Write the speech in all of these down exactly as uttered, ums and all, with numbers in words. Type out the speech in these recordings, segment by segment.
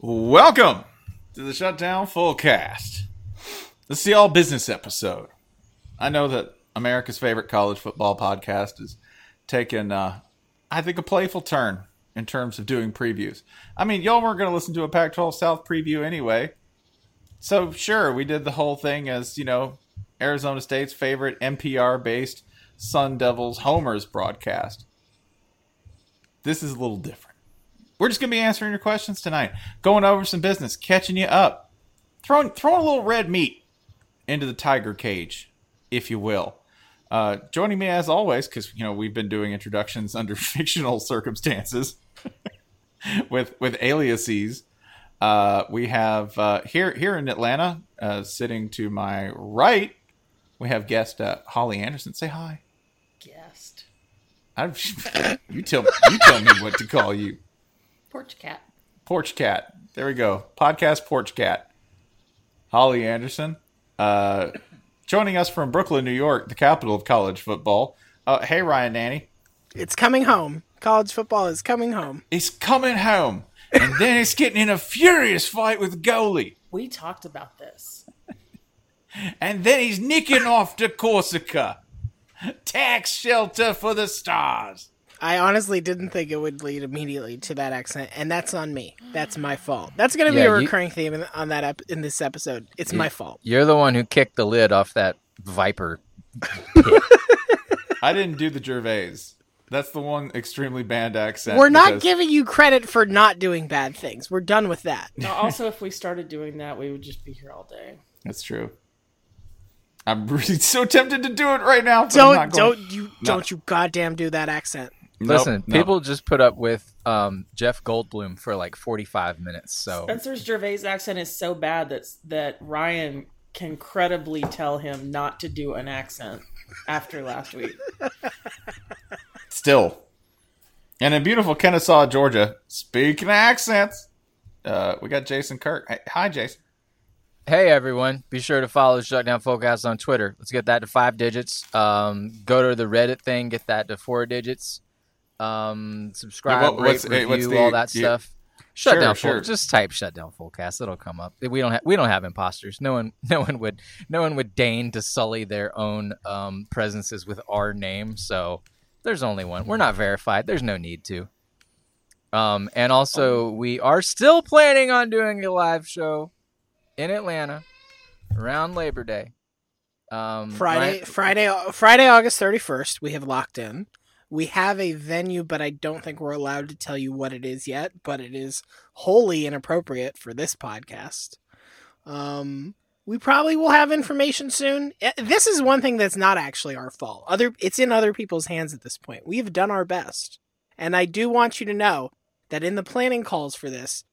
Welcome to the Shutdown Fullcast. This is the all business episode. I know that America's favorite college football podcast has taken, uh, I think, a playful turn in terms of doing previews. I mean, y'all weren't going to listen to a Pac twelve South preview anyway. So, sure, we did the whole thing as, you know, Arizona State's favorite N P R-based Sun Devils Homers broadcast. This is a little different. We're just going to be answering your questions tonight, going over some business, catching you up, throwing throwing a little red meat into the tiger cage, if you will. Uh, joining me as always, because you know we've been doing introductions under fictional circumstances with with aliases. Uh, we have uh, here here in Atlanta, uh, sitting to my right, we have guest uh, Holly Anderson. Say hi. Guest. I've, you tell you tell me what to call you. Porch Cat. Porch Cat. There we go. Podcast Porch Cat. Holly Anderson. Uh, joining us from Brooklyn, New York, the capital of college football. Uh, hey, Ryan Nanny. It's coming home. College football is coming home. It's coming home. And then it's getting in a furious fight with goalie. We talked about this. And then he's nicking off to Corsica. Tax shelter for the stars. I honestly didn't think it would lead immediately to that accent, and that's on me. That's my fault. That's going to be yeah, a recurring you, theme in, on that ep- in this episode. It's you, my fault. You're the one who kicked the lid off that viper. I didn't do the Gervais. That's the one extremely bad accent. We're not because... giving you credit for not doing bad things. We're done with that. Also, if we started doing that, we would just be here all day. That's true. I'm really so tempted to do it right now. Don't, I'm not going, don't you, no. don't you goddamn do that accent. Listen, nope, people no. just put up with um, Jeff Goldblum for like forty-five minutes. So Spencer's Gervais accent is so bad that that Ryan can credibly tell him not to do an accent after last week. Still, and in beautiful Kennesaw, Georgia. Speaking of accents, uh, we got Jason Kirk. Hey, hi, Jason. Hey, everyone. Be sure to follow Shutdown Fullcast on Twitter. Let's get that to five digits. Um, go to the Reddit thing. Get that to four digits. Um, subscribe, yeah, what, rate, what's, review, what's the, all that you, stuff. Shut sure, down, sure. Full, just type "Shutdown Fullcast." It'll come up. We don't have we don't have imposters. No one, no one would, no one would deign to sully their own um, presences with our name. So there's only one. We're not verified. There's no need to. Um, and also, we are still planning on doing a live show in Atlanta around Labor Day. Um, Friday, right? Friday, Friday, August thirty-first. We have locked in. We have a venue, but I don't think we're allowed to tell you what it is yet, but it is wholly inappropriate for this podcast. Um, we probably will have information soon. This is one thing that's not actually our fault. Other, it's in other people's hands at this point. We've done our best. And I do want you to know that in the planning calls for this,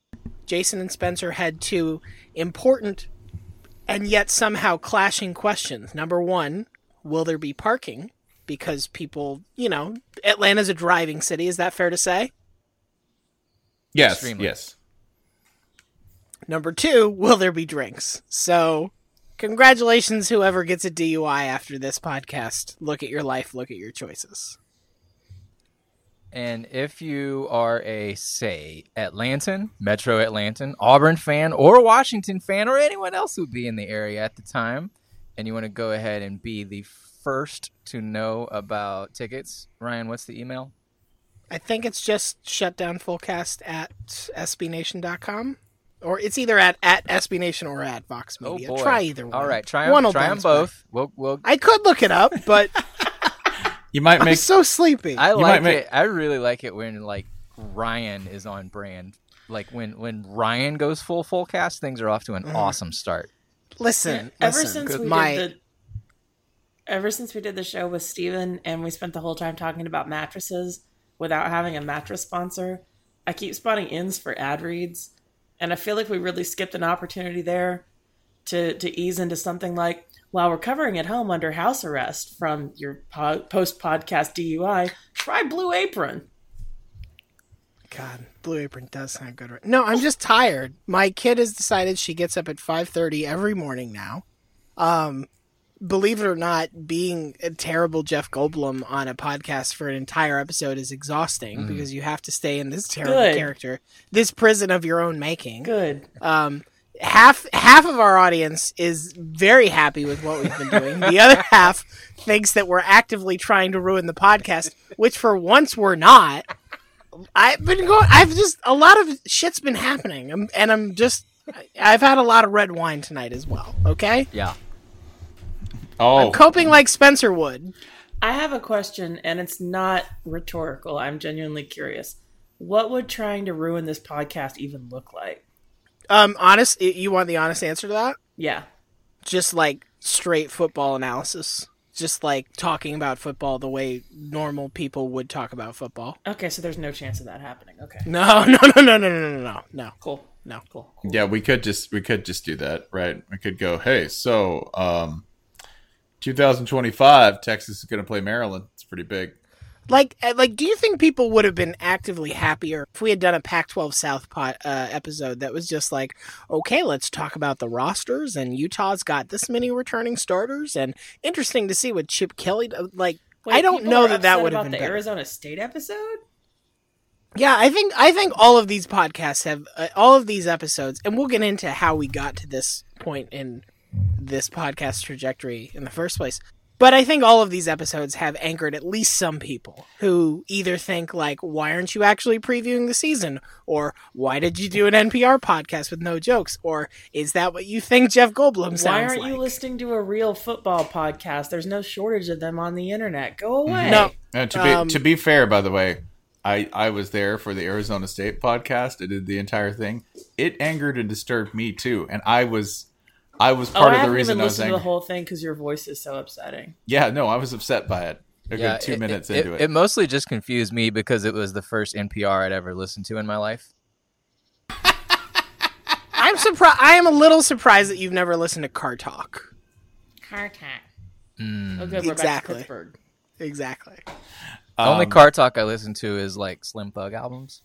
Jason and Spencer had two important and yet somehow clashing questions. Number one, will there be parking? Because people, you know, Atlanta's a driving city. Is that fair to say? Yes. Extremely. Yes. Number two, will there be drinks? So, congratulations, whoever gets a D U I after this podcast. Look at your life. Look at your choices. And if you are a, say, Atlantan, Metro Atlantan, Auburn fan, or Washington fan, or anyone else who'd be in the area at the time, and you want to go ahead and be the first to know about tickets. Ryan, what's the email? I think it's just shutdownfullcast at s b nation dot com. Or it's either at, at S B Nation or at Vox Media. Oh, try either one. All right, try them, one try them both. We'll, we'll... I could look it up, but you might make... I'm so sleepy. I like make... it. I really like it when like Ryan is on brand. Like when, when Ryan goes full fullcast, things are off to an mm. awesome start. Listen, yeah, listen ever since we my... did the... Ever since we did the show with Steven and we spent the whole time talking about mattresses without having a mattress sponsor, I keep spotting ins for ad reads. And I feel like we really skipped an opportunity there to, to ease into something like, while we're recovering at home under house arrest from your po- post-podcast D U I, try Blue Apron. God, Blue Apron does sound good. Right? No, I'm just tired. My kid has decided she gets up at five thirty every morning now. Um... believe it or not, being a terrible Jeff Goldblum on a podcast for an entire episode is exhausting mm. because you have to stay in this terrible Good. character, this prison of your own making. Good. Um, half half of our audience is very happy with what we've been doing. The other half thinks that we're actively trying to ruin the podcast, which for once we're not. I've been going. I've just a lot of shit's been happening, I'm, and I'm just. I've had a lot of red wine tonight as well. Okay. Yeah. Oh. I'm coping like Spencer would. I have a question, and it's not rhetorical. I'm genuinely curious. What would trying to ruin this podcast even look like? Um, honest. You want the honest answer to that? Yeah. Just like straight football analysis. Just like talking about football the way normal people would talk about football. Okay, so there's no chance of that happening. Okay. No, no, no, no, no, no, no, no, no. Cool. No. Cool. cool. Yeah, we could just we could just do that, right? We could go, hey, so um, two thousand twenty-five, Texas is going to play Maryland. It's pretty big. Like, like, do you think people would have been actively happier if we had done a Pac twelve South pot, uh, episode that was just like, okay, let's talk about the rosters, and Utah's got this many returning starters, and interesting to see what Chip Kelly, like, Wait, I don't know that that would have been the better. Arizona State episode? Yeah, I think, I think all of these podcasts have, uh, all of these episodes, and we'll get into how we got to this point in this podcast trajectory in the first place. But I think all of these episodes have anchored at least some people who either think, like, why aren't you actually previewing the season? Or why did you do an N P R podcast with no jokes? Or is that what you think Jeff Goldblum sounds like? Why aren't like? you listening to a real football podcast? There's no shortage of them on the internet. Go away. No. no to, be, um, to be fair, by the way, I, I was there for the Arizona State podcast. I did the entire thing. It angered and disturbed me, too. And I was... I was part oh, of the reason I was angry. I haven't even listened to the whole thing because your voice is so upsetting. Yeah, no, I was upset by it. A yeah, good two it, minutes it, into it, it. It mostly just confused me because it was the first N P R I'd ever listened to in my life. I'm surprised. I am a little surprised that you've never listened to Car Talk. Car Talk. Mm. Oh, good. We're exactly. back to Pittsburgh. Exactly. Um, Only Car Talk I listen to is like Slim Thug albums.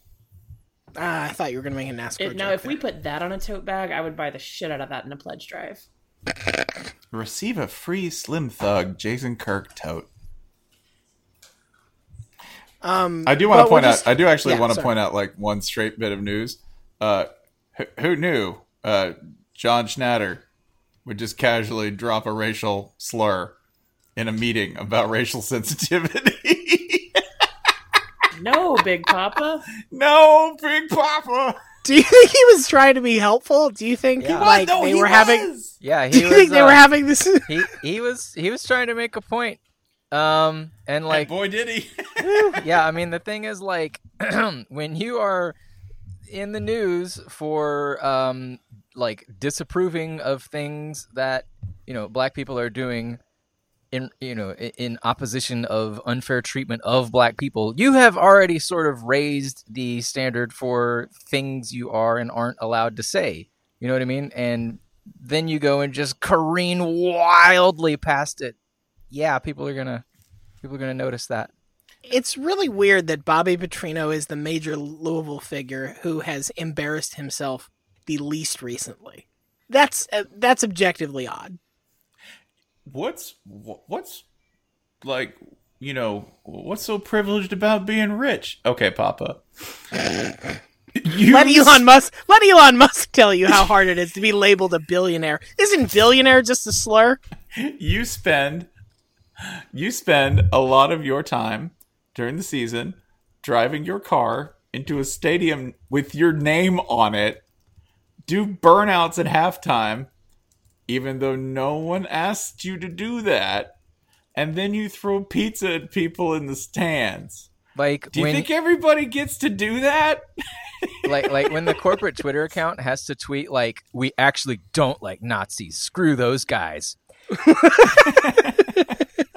Ah, I thought you were going to make a NASCAR it, joke. No, if there. we put that on a tote bag, I would buy the shit out of that in a pledge drive. Receive a free Slim Thug Jason Kirk tote. Um, I do want to point we'll just, out. I do actually yeah, want to point out like one straight bit of news. Uh, who, who knew? Uh, John Schnatter would just casually drop a racial slur in a meeting about racial sensitivity. No, Big Papa. No, Big Papa. Do you think he was trying to be helpful? Do you think yeah. like no, they were was. having? Yeah, he do you was, think they uh, were having this? he he was he was trying to make a point. Um, and like, and boy, did he! Yeah, I mean, the thing is, like, when you are in the news for um, like disapproving of things that you know black people are doing. in you know in opposition of unfair treatment of black people, you have already sort of raised the standard for things you are and aren't allowed to say, you know what I mean? And then you go and just careen wildly past it. Yeah, people are gonna people are gonna notice that. It's really weird that Bobby Petrino is the major Louisville figure who has embarrassed himself the least recently. That's uh, that's objectively odd. What's what's like, you know, what's so privileged about being rich? Okay, Papa. You let just... Elon Musk let Elon Musk tell you how hard it is to be labeled a billionaire. Isn't billionaire just a slur? You spend you spend a lot of your time during the season driving your car into a stadium with your name on it. Do burnouts at halftime. Even though no one asked you to do that, and then you throw pizza at people in the stands. Like, do you when, think everybody gets to do that? like, like when the corporate Twitter account has to tweet, like, we actually don't like Nazis. Screw those guys.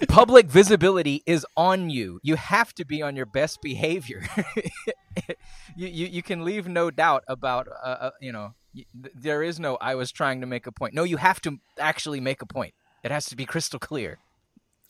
Public visibility is on you. You have to be on your best behavior. you, you, you can leave no doubt about, uh, uh, you know. There is no, I was trying to make a point. No, you have to actually make a point. It has to be crystal clear.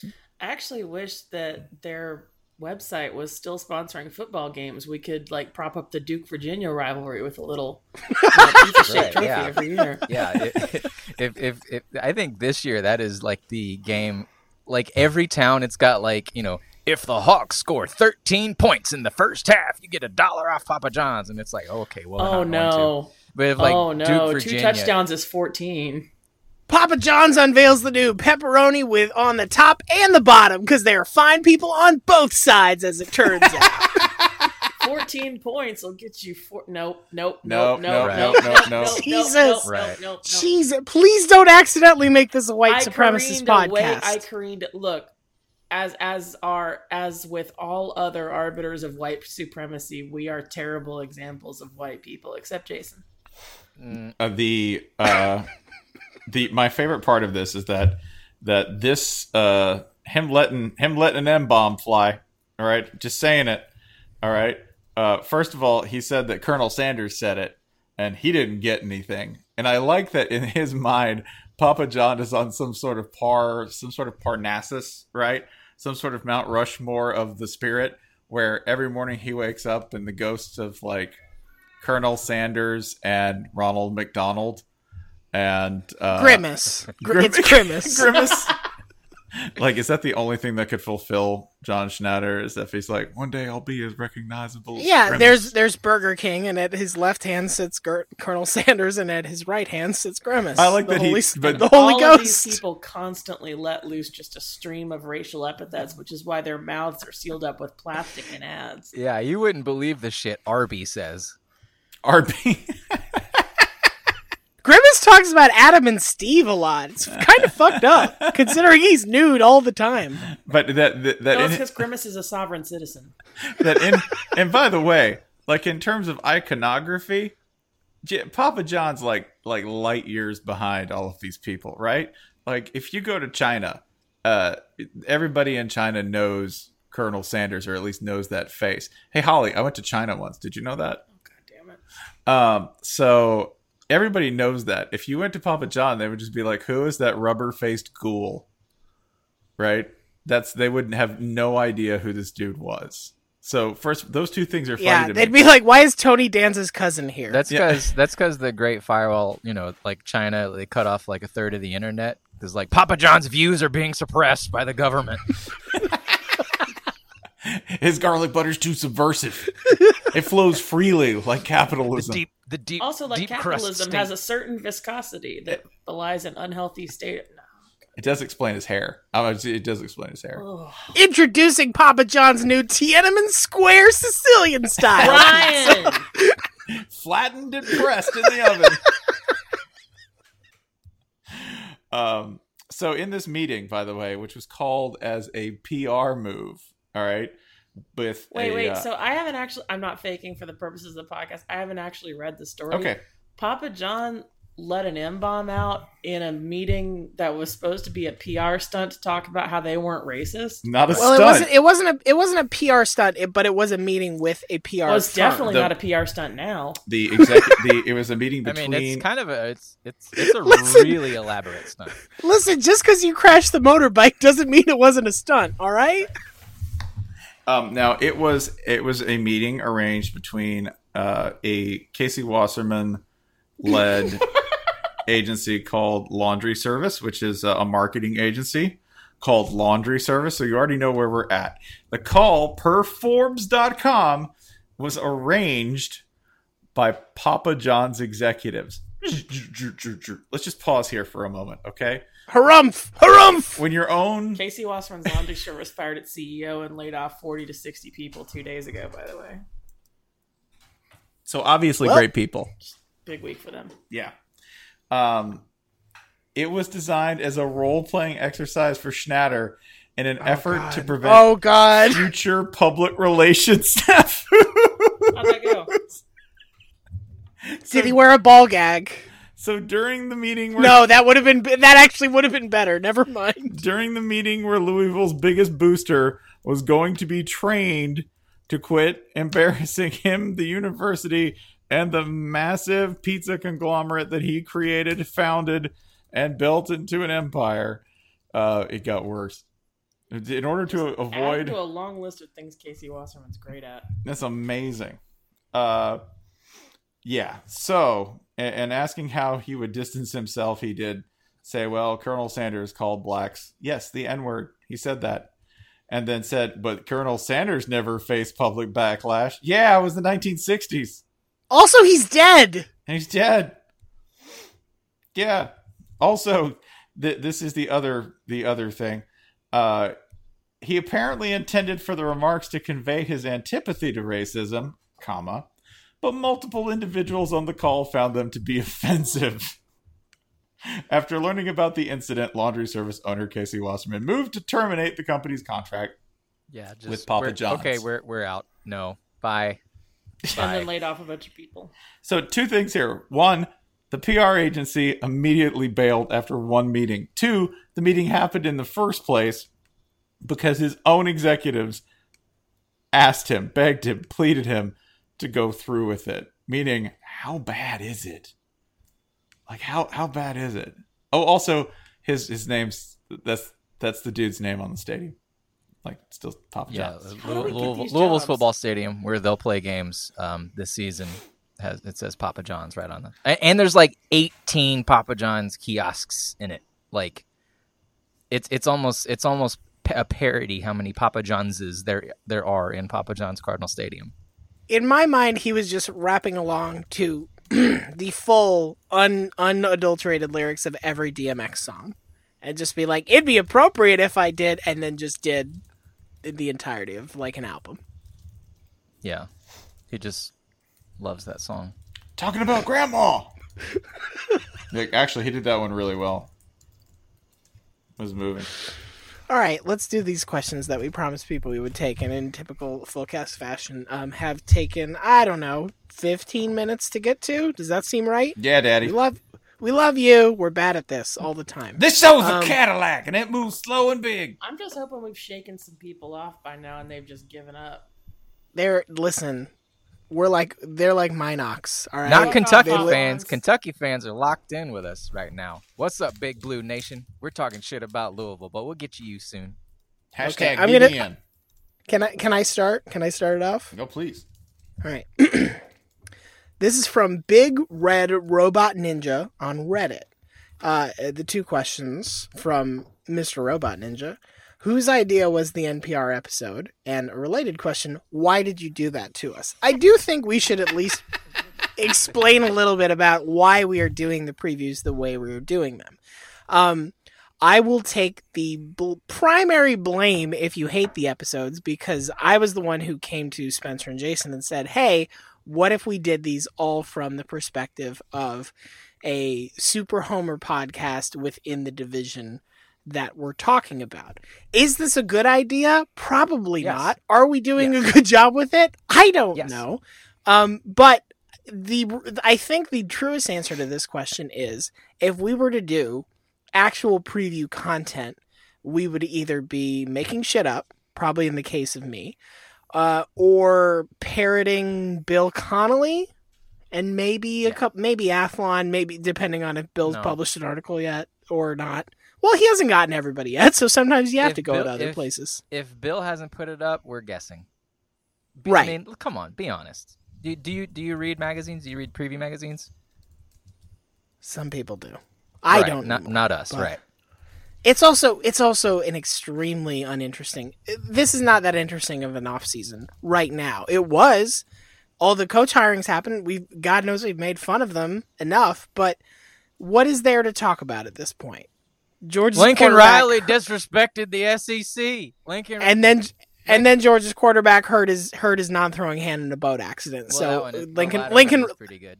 I actually wish that there website was still sponsoring football games, we could like prop up the Duke Virginia rivalry with a little pizza shaped trophy yeah. every year. Yeah, it, it, if, if if I think this year that is like the game. Like every town, it's got like, you know, if the Hawks score thirteen points in the first half, you get a dollar off Papa John's, and it's like, okay, well, oh no, but if like oh no, Duke, Virginia, two touchdowns is fourteen. Papa John's unveils the new pepperoni with on the top and the bottom because they are fine people on both sides, as it turns out. fourteen points will get you four. Nope, nope, nope, nope, nope, nope, nope, nope. Jesus. Nope, nope, right. nope, nope, nope. Jesus. Please don't accidentally make this a white I supremacist podcast. Away, I careened. Look, as, as, our, as with all other arbiters of white supremacy, we are terrible examples of white people, except Jason. Mm. Uh, the. Uh... The my favorite part of this is that that this uh, him letting him letting an M bomb fly, all right, just saying it, all right. Uh, first of all, he said that Colonel Sanders said it, and he didn't get anything. And I like that in his mind, Papa John is on some sort of par, some sort of Parnassus, right? Some sort of Mount Rushmore of the spirit, where every morning he wakes up and the ghosts of like Colonel Sanders and Ronald McDonald. And uh, Grimace. Gr- it's Grimace. Grimace. Like, is that the only thing that could fulfill John Schnatter? Is that he's like, one day I'll be as recognizable as yeah, Grimace. there's there's Burger King, and at his left hand sits Ger- Colonel Sanders, and at his right hand sits Grimace. I like the that Holy, he, but the Holy all Ghost. All of these people constantly let loose just a stream of racial epithets, which is why their mouths are sealed up with plastic and ads. Yeah, you wouldn't believe the shit Arby says. Arby. Grimace talks about Adam and Steve a lot. It's kind of fucked up, considering he's nude all the time. But that that, that no, it's because Grimace is a sovereign citizen. That in, and by the way, like in terms of iconography, Papa John's like like light years behind all of these people, right? Like if you go to China, uh, everybody in China knows Colonel Sanders, or at least knows that face. Hey Holly, I went to China once. Did you know that? Oh, God damn it! Um, so. Everybody knows that. If you went to Papa John, they would just be like, who is that rubber-faced ghoul? Right? That's They wouldn't have no idea who this dude was. So, first, those two things are funny yeah, to me. Yeah, they'd be like, why is Tony Danza's cousin here? That's because yeah. that's because the Great Firewall, you know, like China, they cut off like a third of the internet. Because, like, Papa John's views are being suppressed by the government. His garlic butter's too subversive. It flows freely like capitalism. The deep, the deep, also, like deep capitalism has a certain viscosity that it, belies an unhealthy state. Of, no. It does explain his hair. It does explain his hair. Oh. Introducing Papa John's new Tiananmen Square Sicilian style. Ryan! Flattened and pressed in the oven. um. So in this meeting, by the way, which was called as a P R move, all right. With wait, a, wait. Uh, so I haven't actually. I'm not faking for the purposes of the podcast. I haven't actually read the story. Okay. Papa John let an M bomb out in a meeting that was supposed to be a P R stunt to talk about how they weren't racist. Not a well, stunt. Well, it wasn't. It wasn't a. It wasn't a P R stunt, but it was a meeting with a P R. Well, it's stunt. definitely the, not a P R stunt now. The exact. the it was a meeting between. I mean, it's kind of a. It's it's it's a listen, really elaborate stunt. Listen, just because you crashed the motorbike doesn't mean it wasn't a stunt. All right. Um, now it was it was a meeting arranged between uh, a Casey Wasserman led agency called Laundry Service, which is a marketing agency called Laundry Service. So you already know where we're at. The call per Forbes dot com was arranged by Papa John's executives. Let's just pause here for a moment, okay? Harumph! Harumph! When your own... Casey Wasserman's laundry service fired its C E O and laid off forty to sixty people two days ago, by the way. So obviously well, great people. Big week for them. Yeah. Um, it was designed as a role-playing exercise for Schnatter in an oh, effort God. to prevent oh, God. future public relations staff. How'd that go? So, did he wear a ball gag? So during the meeting... Where, no, that would have been... That actually would have been better. Never mind. During the meeting where Louisville's biggest booster was going to be trained to quit embarrassing him, the university, and the massive pizza conglomerate that he created, founded, and built into an empire, uh, it got worse. In order to Just avoid add to a long list of things Casey Wasserman's great at. That's amazing. Uh, yeah. So, and, and asking how he would distance himself, he did say, "Well, Colonel Sanders called blacks, yes, the N-word." He said that, and then said, "But Colonel Sanders never faced public backlash." Yeah, it was the nineteen sixties. Also, he's dead. He's dead. Yeah. Also, th- this is the other the other thing. Uh, he apparently intended for the remarks to convey his antipathy to racism, comma, but multiple individuals on the call found them to be offensive. After learning about the incident, laundry service owner Casey Wasserman moved to terminate the company's contract. Yeah, just, with Papa we're, John's. Okay, we're we're out. No, bye. bye. And then laid off a bunch of people. So two things here. One, the P R agency immediately bailed after one meeting. Two, the meeting happened in the first place because his own executives asked him, begged him, pleaded him to go through with it. Meaning, how bad is it? Like, how how bad is it? Oh, also, his his name's that's that's the dude's name on the stadium. Like, still Papa John's. Yeah, Louis, Louis, Louisville's football stadium where they'll play games um, this season. Has, it says Papa John's right on it, and there's like eighteen Papa John's kiosks in it. Like, it's it's almost it's almost a parody how many Papa John's there there are in Papa John's Cardinal Stadium. In my mind, he was just rapping along to the full, un, unadulterated lyrics of every D M X song. And just be like, it'd be appropriate if I did, and then just did the entirety of, like, an album. Yeah. He just loves that song. Talking about grandma! Actually, he did that one really well. It was moving. All right, let's do these questions that we promised people we would take, and in typical Fullcast fashion, um, have taken, I don't know, fifteen minutes to get to? Does that seem right? Yeah, Daddy. We love we love you. We're bad at this all the time. This show's um, a Cadillac, and it moves slow and big. I'm just hoping we've shaken some people off by now, and they've just given up. They're, listen, we're like, they're like Minox, all right? Not Kentucky they fans. Li- Kentucky fans are locked in with us right now. What's up, Big Blue Nation? We're talking shit about Louisville, but we'll get to you soon. Hashtag okay, I'm gonna, B B N. Can I, can I start? Can I start it off? No, please. All right. This is from Big Red Robot Ninja on Reddit. Uh, the two questions from Mister Robot Ninja. Whose idea was the N P R episode? And a related question, why did you do that to us? I do think we should at least explain a little bit about why we are doing the previews the way we are doing them. Um, I will take the bl- primary blame if you hate the episodes, because I was the one who came to Spencer and Jason and said, hey, what if we did these all from the perspective of a Super Homer podcast within the division that we're talking about? Is this a good idea? Probably yes. Not. Are we doing yes. a good job with it? I don't yes. know. Um, but the I think the truest answer to this question is, if we were to do actual preview content, we would either be making shit up, probably in the case of me, Uh, or parroting Bill Connolly, and maybe a yeah. couple, maybe Athlon, maybe depending on if Bill's no. published an article yet or not. Well, he hasn't gotten everybody yet, so sometimes you have if to go Bill, to other if, places. If Bill hasn't put it up, we're guessing. Be, right? I mean, come on, be honest. Do, do you do you read magazines? Do you read preview magazines? Some people do. I right. don't. Not, anymore, not us, but... right? It's also it's also an extremely uninteresting. This is not that interesting of an off season right now. It was. All the coach hirings happened. We God knows we've made fun of them enough, but what is there to talk about at this point? George's Lincoln Riley disrespected the S E C. Lincoln and then and then George's quarterback hurt his hurt his non-throwing hand in a boat accident. Well, so is, Lincoln Lincoln pretty good.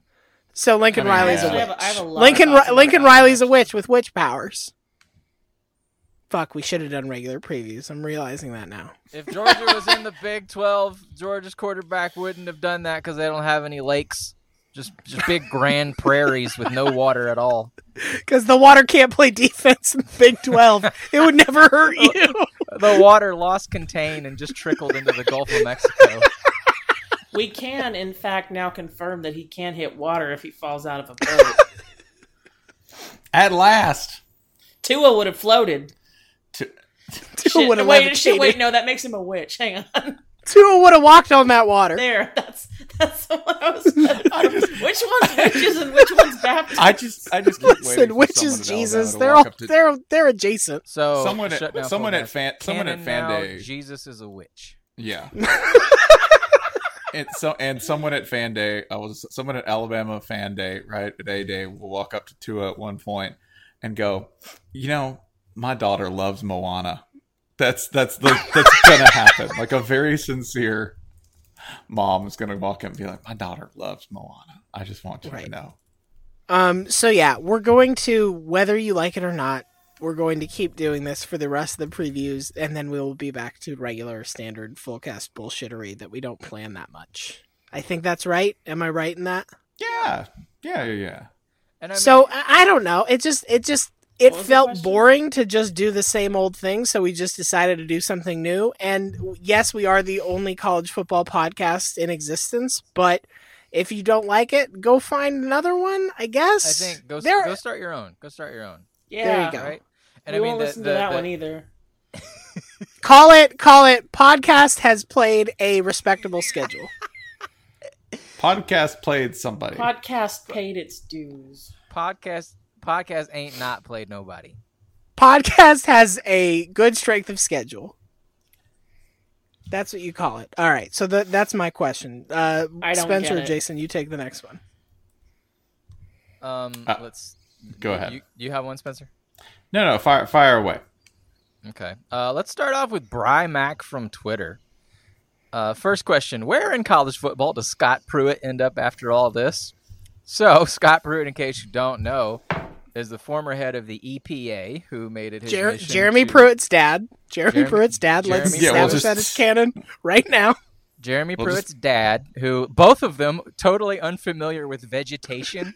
So Lincoln I mean, Riley's yeah. a witch. I have, I have a lot Lincoln Ri- Lincoln Riley's a witch with witch powers. Fuck, we should have done regular previews. I'm realizing that now. If Georgia was in the Big twelve, Georgia's quarterback wouldn't have done that because they don't have any lakes. Just just big grand prairies with no water at all. Because the water can't play defense in the Big twelve. It would never hurt you. The water lost contain and just trickled into the Gulf of Mexico. We can, in fact, now confirm that he can hit water if he falls out of a boat. At last. Tua would have floated. To... Shit, wait, shit, wait, no, that makes him a witch. Hang on. Tua would have walked on that water. There, that's that's the one I was. I just, which one's witches and which one's Baptists? I just, I just keep listen. Waiting witches, Jesus, they're all to... they're they're adjacent. So someone at someone at fan someone at fan day. Jesus is a witch. Yeah. And so and someone at fan day, I was someone at Alabama fan day, right? At A day, will walk up to Tua at one point and go, you know, my daughter loves Moana. That's that's the, that's gonna happen. Like a very sincere mom is gonna walk up and be like, "My daughter loves Moana. I just want you right. to know." Um. So yeah, we're going to, whether you like it or not, we're going to keep doing this for the rest of the previews, and then we'll be back to regular, standard, full cast bullshittery that we don't plan that much. I think that's right. Am I right in that? Yeah. Yeah. Yeah. yeah. And I mean, so I don't know. It just. It just. It felt boring to just do the same old thing, so we just decided to do something new. And yes, we are the only college football podcast in existence, but if you don't like it, go find another one, I guess. I think go, there... go start your own. Go start your own. Yeah. There you go. Right? And we I mean, won't the, listen the, to that the... one either. Call it, call it, podcast has played a respectable schedule. Podcast played somebody. Podcast paid its dues. Podcast... Podcast ain't not played nobody. Podcast has a good strength of schedule. That's what you call it. All right. So the, that's my question. Uh, I don't Spencer, get it. Jason, you take the next one. Um, uh, let's go you, ahead. You, you have one, Spencer? No, no. Fire, fire away. Okay. Uh, let's start off with Bry Mac from Twitter. Uh, first question: where in college football does Scott Pruitt end up after all this? So Scott Pruitt, in case you don't know, is the former head of the E P A who made it his Jer- mission Jeremy to... Pruitt's dad. Jeremy, Jeremy Pruitt's dad. Jeremy, let's yeah, establish we'll just... that as canon right now. Jeremy we'll Pruitt's just... dad, who both of them totally unfamiliar with vegetation.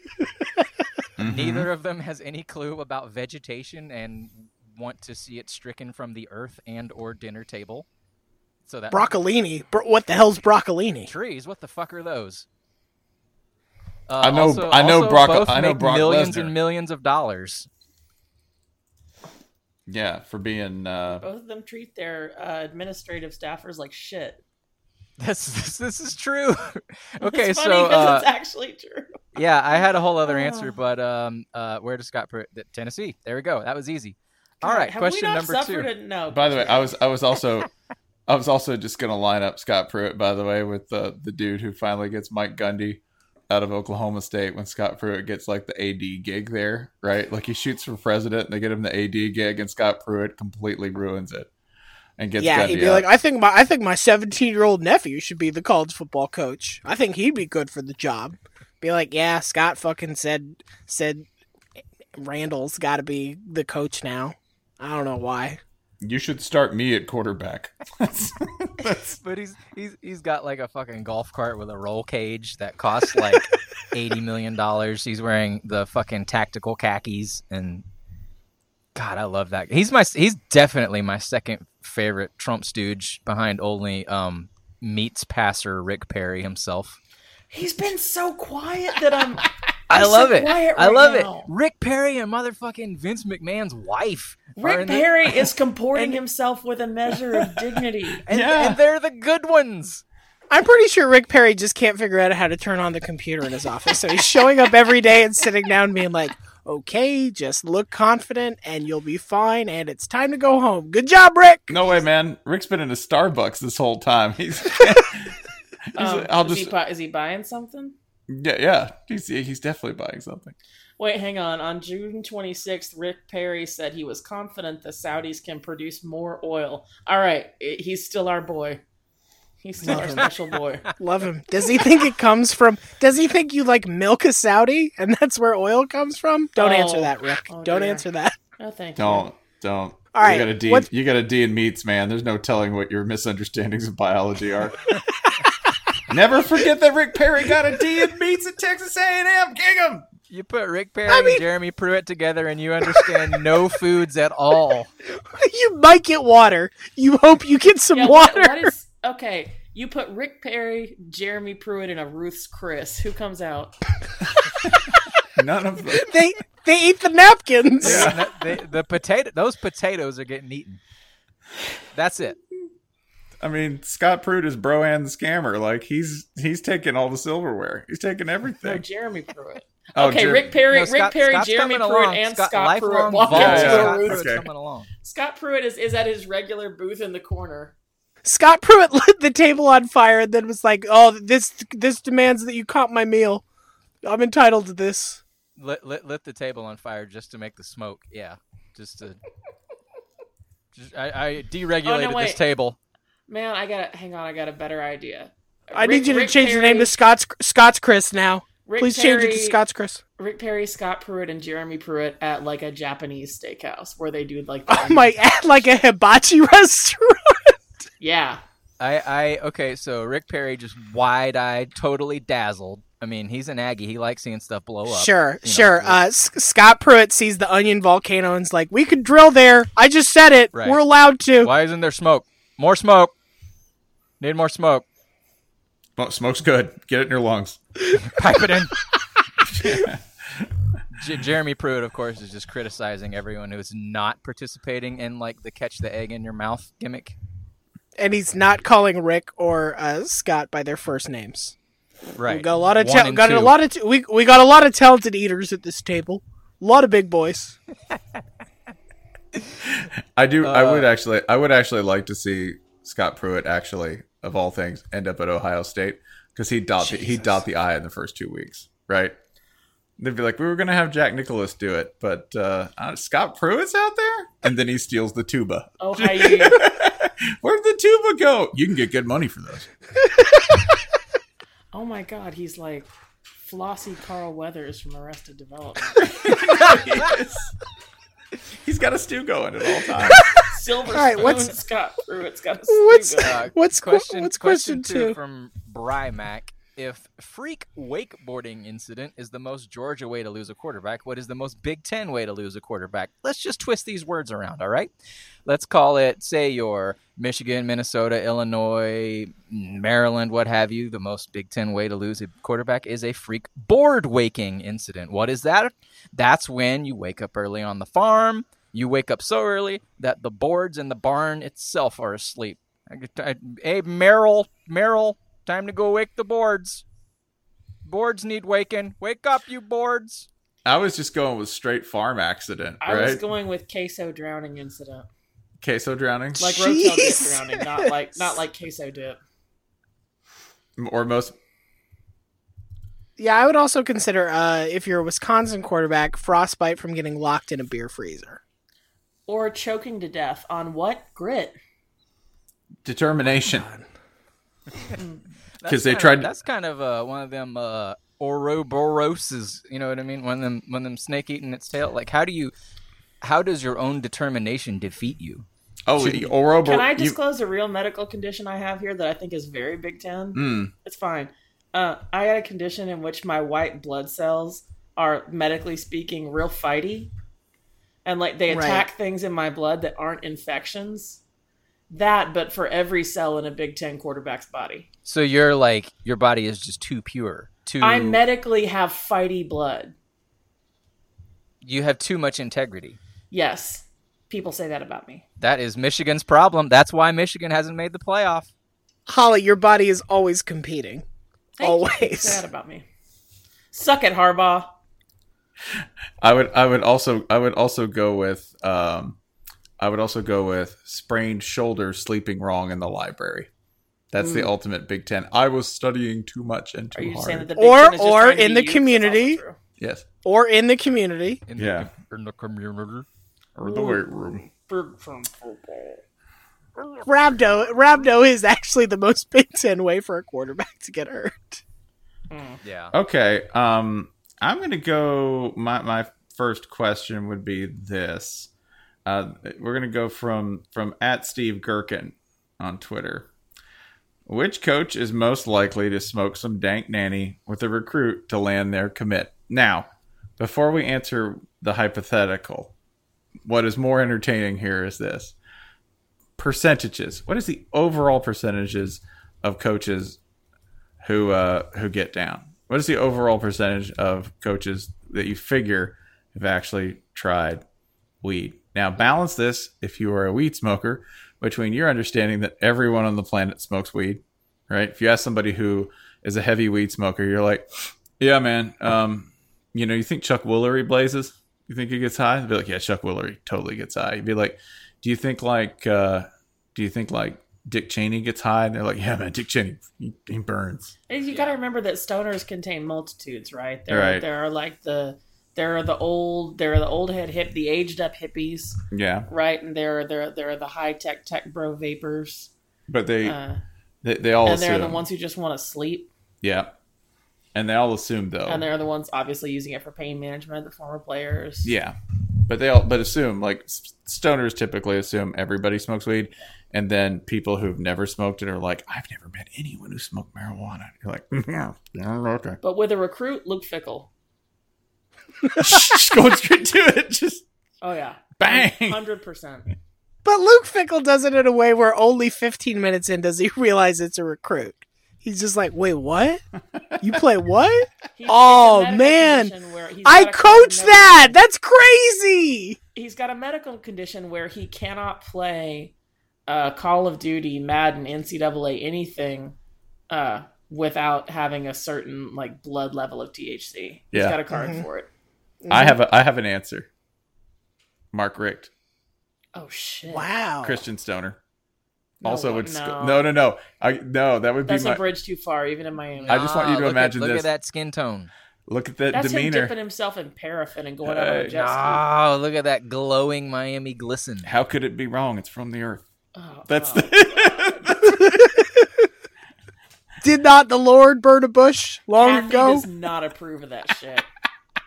Mm-hmm. Neither of them has any clue about vegetation and want to see it stricken from the earth and or dinner table. So that broccolini. Bro- what the hell's broccolini? Trees. What the fuck are those? Uh, I know. Also, I know. Brock. Both I know. Make Brock millions Lesnar. And millions of dollars. Yeah, for being. Uh... Both of them treat their uh, administrative staffers like shit. That's this. This is true. Okay, it's funny so uh, it's actually true. Yeah, I had a whole other answer, but um, uh, where does Scott Pruitt? Tennessee. There we go. That was easy. All right, have question we not number two. A, no. By the way, I was. I was also. I was also just gonna line up Scott Pruitt. By the way, with the uh, the dude who finally gets Mike Gundy out of Oklahoma State when Scott Pruitt gets like the A D gig there, right? Like he shoots for president and they get him the A D gig and Scott Pruitt completely ruins it and gets yeah, Gundy he'd be out. Like, I think my I think my seventeen-year-old nephew should be the college football coach. I think he'd be good for the job. Be like, yeah, Scott fucking said said Randall's got to be the coach now. I don't know why. You should start me at quarterback. That's, that's... But he's he's he's got like a fucking golf cart with a roll cage that costs like eighty million dollars. He's wearing the fucking tactical khakis, and God, I love that. He's my he's definitely my second favorite Trump stooge behind only um, meets passer Rick Perry himself. He's been so quiet that I'm. I love, so it. Right I love it. I love it. Rick Perry and motherfucking Vince McMahon's wife. Rick Perry the... is comporting and... himself with a measure of dignity. And, yeah. and they're the good ones. I'm pretty sure Rick Perry just can't figure out how to turn on the computer in his office. So he's showing up every day and sitting down being like, okay, just look confident and you'll be fine. And it's time to go home. Good job, Rick. No way, man. Rick's been in a Starbucks this whole time. He's, he's um, like, I'll is, just... he bu- is he buying something? Yeah, yeah, he's he's definitely buying something. Wait, hang on. On June twenty-sixth, Rick Perry said he was confident the Saudis can produce more oil. All right, he's still our boy. He's still our special boy. Love him. Does he think it comes from? Does he think you like milk a Saudi and that's where oil comes from? Don't oh. answer that, Rick. Oh, don't dear. answer that. No, thank don't, you. Don't, don't. All right, you got a D. What's... You got a D in meats, man. There's no telling what your misunderstandings of biology are. Never forget that Rick Perry got a D in meats at Texas A and M. King him! You put Rick Perry I mean... and Jeremy Pruitt together and you understand no foods at all. You might get water. You hope you get some yeah, water. What, what is, okay, you put Rick Perry, Jeremy Pruitt, and a Ruth's Chris. Who comes out? None of them. They, they eat the napkins. Yeah. They, the potato, those potatoes are getting eaten. That's it. I mean, Scott Pruitt is Broann the Scammer. Like, he's he's taking all the silverware. He's taking everything. No, Jeremy Pruitt. Oh, okay, Jer- Rick Perry, no, Scott, Rick Perry, Scott's Jeremy Pruitt, along. and Scott, Scott Pruitt. Walk yeah, into yeah. the roof. Okay. Along. Scott Pruitt is, is at his regular booth in the corner. Scott Pruitt lit the table on fire and then was like, "Oh, this this demands that you comp my meal. I'm entitled to this." Lit lit, lit the table on fire just to make the smoke. Yeah, just to. just, I, I deregulated oh, no, this table. Man, I got hang on. I got a better idea. I Rick, need you to Rick change Perry, the name to Scott's Scott's Chris now. Rick Please Perry, change it to Scott's Chris. Rick Perry, Scott Pruitt, and Jeremy Pruitt at like a Japanese steakhouse where they do like. Oh my! At like a hibachi restaurant. Yeah. I, I okay. So Rick Perry just wide-eyed, totally dazzled. I mean, he's an Aggie. He likes seeing stuff blow up. Sure, you know, sure. Like, uh, S- Scott Pruitt sees the Onion volcano and's like, "We could drill there. I just said it. Right. We're allowed to." Why isn't there smoke? More smoke. Need more smoke. Well, smoke's good. Get it in your lungs. Pipe it in. J- Jeremy Pruitt, of course, is just criticizing everyone who is not participating in like the catch the egg in your mouth gimmick. And he's not calling Rick or uh, Scott by their first names. Right. We got a lot of ta- got two. a lot of t- we we got a lot of talented eaters at this table. A lot of big boys. I do. Uh, I would actually. I would actually like to see Scott Pruitt actually, of all things, end up at Ohio State because he dot the, he dot the I in the first two weeks, right? They'd be like, we were going to have Jack Nicklaus do it, but uh, uh, Scott Pruitt's out there, and then he steals the tuba. Oh, hi. Where'd the tuba go? You can get good money for those. Oh my God, he's like Flossie Carl Weathers from Arrested Development. He's got a stew going at all times. Silver all right, spoon, what's, Scott Pruitt's got a stew what's, going. What's question? What's question, question two, two from Bry Mac? If freak wakeboarding incident is the most Georgia way to lose a quarterback, what is the most Big Ten way to lose a quarterback? Let's just twist these words around, all right? Let's call it, say, your Michigan, Minnesota, Illinois, Maryland, what have you. The most Big Ten way to lose a quarterback is a freak board waking incident. What is that? That's when you wake up early on the farm. You wake up so early that the boards and the barn itself are asleep. Hey, Merrill, Merrill. Time to go wake the boards. Boards need waking. Wake up, you boards. I was just going with straight farm accident, I right? was going with queso drowning incident. Queso drowning? Like rotel dip drowning, not like not like queso dip. Or most... Yeah, I would also consider, uh, if you're a Wisconsin quarterback, frostbite from getting locked in a beer freezer. Or choking to death on what? Grit. Determination. Oh, because they tried. Of, that's kind of uh, one of them uh, Ouroboroses. You know what I mean? One of them, one of them snake eating its tail. Like, how do you? How does your own determination defeat you? Oh, the Ourobor. Can I disclose you... a real medical condition I have here that I think is very Big Ten? Mm. It's fine. Uh, I had a condition in which my white blood cells are, medically speaking, real fighty, and like they attack right. things in my blood that aren't infections. That, but for every cell in a Big Ten quarterback's body. So you're like, your body is just too pure. Too. I medically have fighty blood. You have too much integrity. Yes. People say that about me. That is Michigan's problem. That's why Michigan hasn't made the playoff. Holly, your body is always competing. Thank always. You say that about me. Suck it, Harbaugh. I would, I would also, I would also go with, um, I would also go with sprained shoulder sleeping wrong in the library. That's mm. the ultimate Big Ten. I was studying too much and too Are you hard. Saying that the Big or Ten is or just in the community. Yes. Or in the community. In yeah. The, in the community. Or the weight room. Rabdo Rabdo is actually the most Big Ten way for a quarterback to get hurt. Mm. Yeah. Okay. Um, I'm going to go. My, my first question would be this. Uh, we're going to go from, from at Steve Gherkin on Twitter. Which coach is most likely to smoke some dank nanny with a recruit to land their commit? Now, before we answer the hypothetical, what is more entertaining here is this. Percentages. What is the overall percentages of coaches who uh, who get down? What is the overall percentage of coaches that you figure have actually tried weed? Now, balance this if you are a weed smoker between your understanding that everyone on the planet smokes weed, right? If you ask somebody who is a heavy weed smoker, you're like, yeah, man, um, you know, you think Chuck Woolery blazes? You think he gets high? They'd be like, yeah, Chuck Woolery totally gets high. You'd be like, do you think like, uh, do you think like Dick Cheney gets high? And they're like, yeah, man, Dick Cheney, he, he burns. And you yeah. got to remember that stoners contain multitudes, right? There, right. There are like the, there are the old, there are the old head hip, the aged up hippies. Yeah. Right. And there are, there, there are the high tech tech bro vapors. But they, uh, they, they all, and they're the ones who just want to sleep. Yeah. And they all assume though, and they're the ones obviously using it for pain management. The former players, yeah, but they all but assume like stoners typically assume everybody smokes weed, and then people who've never smoked it are like, I've never met anyone who smoked marijuana. You're like, yeah, mm-hmm, okay. But with a recruit, Luke Fickell, just going straight to it, just oh yeah, bang, hundred percent. But Luke Fickell does it in a way where only fifteen minutes in does he realize it's a recruit. He's just like, wait, what? You play what? He's oh, man. I coached that. Condition. That's crazy. He's got a medical condition where he cannot play uh, Call of Duty, Madden, N C double A, anything uh, without having a certain like blood level of T H C. Yeah. He's got a card mm-hmm. for it. Mm-hmm. I have a, I have an answer. Mark Richt. Oh, shit. Wow. Christian stoner. No, also, would no. no, no, no, I no. That would That's be. That's a bridge too far, even in Miami. I just want you to look imagine at, look this. Look at that skin tone. Look at that That's demeanor. That's him dipping himself in paraffin and going uh, out on a jet ski. Oh, look at that glowing Miami glisten. How could it be wrong? It's from the earth. Oh, That's oh, the. Did not the Lord burn a bush long Kathy ago? Does not approve of that shit. I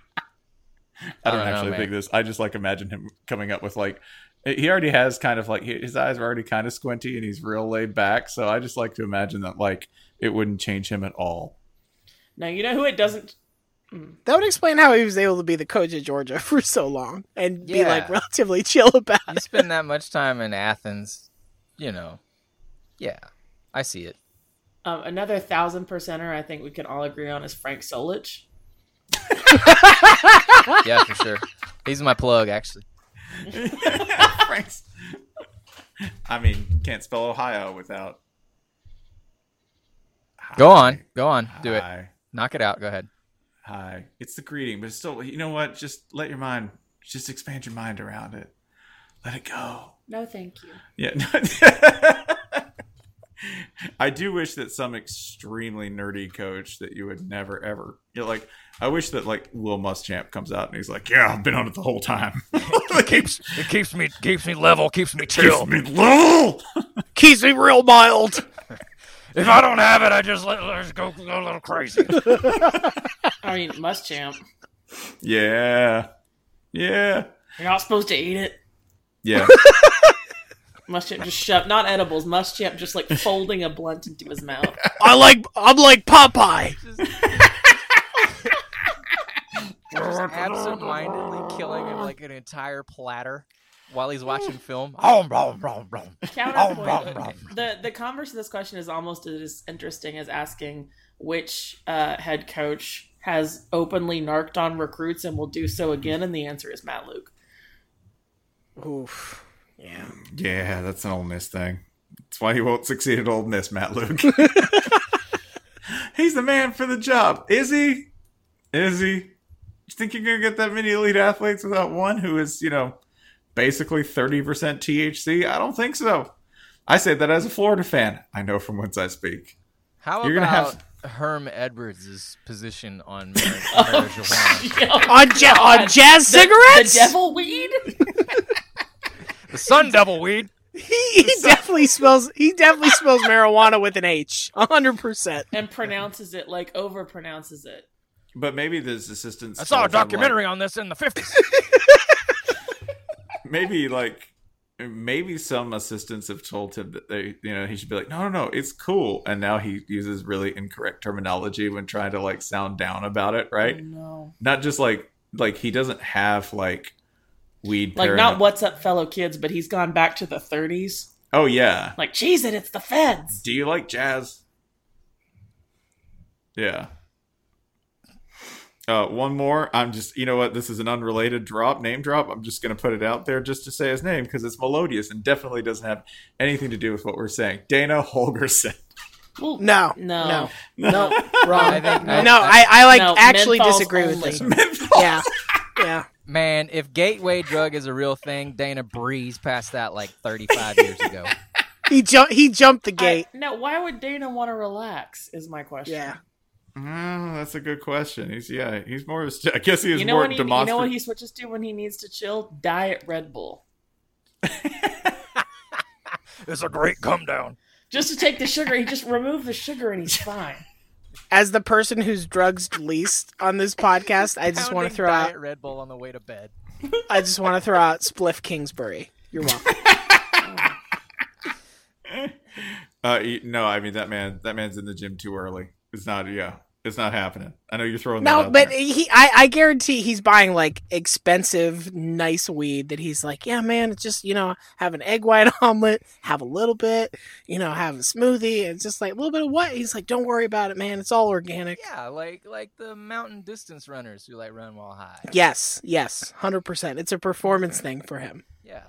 don't, I don't actually know, think this. I just like imagine him coming up with like. He already has kind of like his eyes are already kind of squinty and he's real laid back. So I just like to imagine that like it wouldn't change him at all. Now, you know who it doesn't. That would explain how he was able to be the coach of Georgia for so long and yeah. be like relatively chill about you it. You spend that much time in Athens, you know. Yeah, I see it. Um, another thousand percenter I think we can all agree on is Frank Solich. Yeah, for sure. He's my plug, actually. Frank's. I mean, can't spell Ohio without. Hi. Go on, go on, Hi. Do it. Knock it out. Go ahead. Hi, it's the greeting, but it's still, you know what? Just let your mind, just expand your mind around it. Let it go. No, thank you. Yeah. No. I do wish that some extremely nerdy coach that you would never ever, you know, like I wish that like Will Muschamp comes out and he's like, yeah, I've been on it the whole time. It keeps it keeps me keeps me level, keeps me chill, keeps me level, keeps me real mild. If I don't have it, I just let us go, go a little crazy. I mean, Muschamp. Yeah, yeah. You're not supposed to eat it. Yeah. Muschamp just shove, not edibles. Muschamp just like folding a blunt into his mouth. I like, I'm like Popeye. Just, just absentmindedly killing him like an entire platter while he's watching film. Counterpoint. the the converse of this question is almost as interesting as asking which uh, head coach has openly narked on recruits and will do so again, and the answer is Matt Luke. Oof. Yeah, yeah, that's an Ole Miss thing. That's why he won't succeed at Ole Miss, Matt Luke. He's the man for the job. Is he? Is he? You think you're going to get that many elite athletes without one who is, you know, basically thirty percent T H C? I don't think so. I say that as a Florida fan. I know from whence I speak. How you're about gonna have... Herm Edwards' position on marriage? oh, oh, on, ja- on jazz cigarettes? The, the devil weed? The sun devil weed. He, he definitely smells. He definitely smells marijuana with an H, a hundred percent, and pronounces it like over pronounces it. But maybe his assistants. I saw a documentary on, like, on this in the fifties. Maybe like, maybe some assistants have told him that they, you know, he should be like, no, no, no, it's cool. And now he uses really incorrect terminology when trying to like sound down about it, right? Oh, no, not just like like he doesn't have like. Weed like paranoid. Not what's up fellow kids, but he's gone back to the thirties. Oh yeah, like geez, it it's the feds. Do you like jazz? Yeah. Uh, one more. I'm just, you know what? This is an unrelated drop, name drop. I'm just going to put it out there just to say his name because it's melodious and definitely doesn't have anything to do with what we're saying. Dana Holgersen. Well, no, no, no, no, wrong. I think, I, no, I, I like no, actually disagree only. with this. Menthols. Yeah, yeah. Man, if gateway drug is a real thing, Dana breezed past that like thirty-five years ago. He jumped. He jumped the gate. I, no, why would Dana want to relax? Is my question. Yeah. Mm, that's a good question. He's yeah. He's more. I guess he is you know more he, demonstrative. You know what he switches to when he needs to chill? Diet Red Bull. It's a great come down. Just to take the sugar, he just removed the sugar and he's fine. As the person who's drugs least on this podcast, I just want to throw out Red Bull on the way to bed. I just want to throw out Spliff Kingsbury. You're welcome. uh, no, I mean that man. That man's in the gym too early. It's not. Yeah, it's not happening. I know you're throwing that no, out but there. he. I, I guarantee he's buying like expensive, nice weed that he's like, yeah, man. It's just you know, have an egg white omelet, have a little bit, you know, have a smoothie, and just like a little bit of what? He's like, don't worry about it, man. It's all organic. Yeah, like like the mountain distance runners who like run while high. Yes, yes, one hundred percent. It's a performance thing for him. Yeah.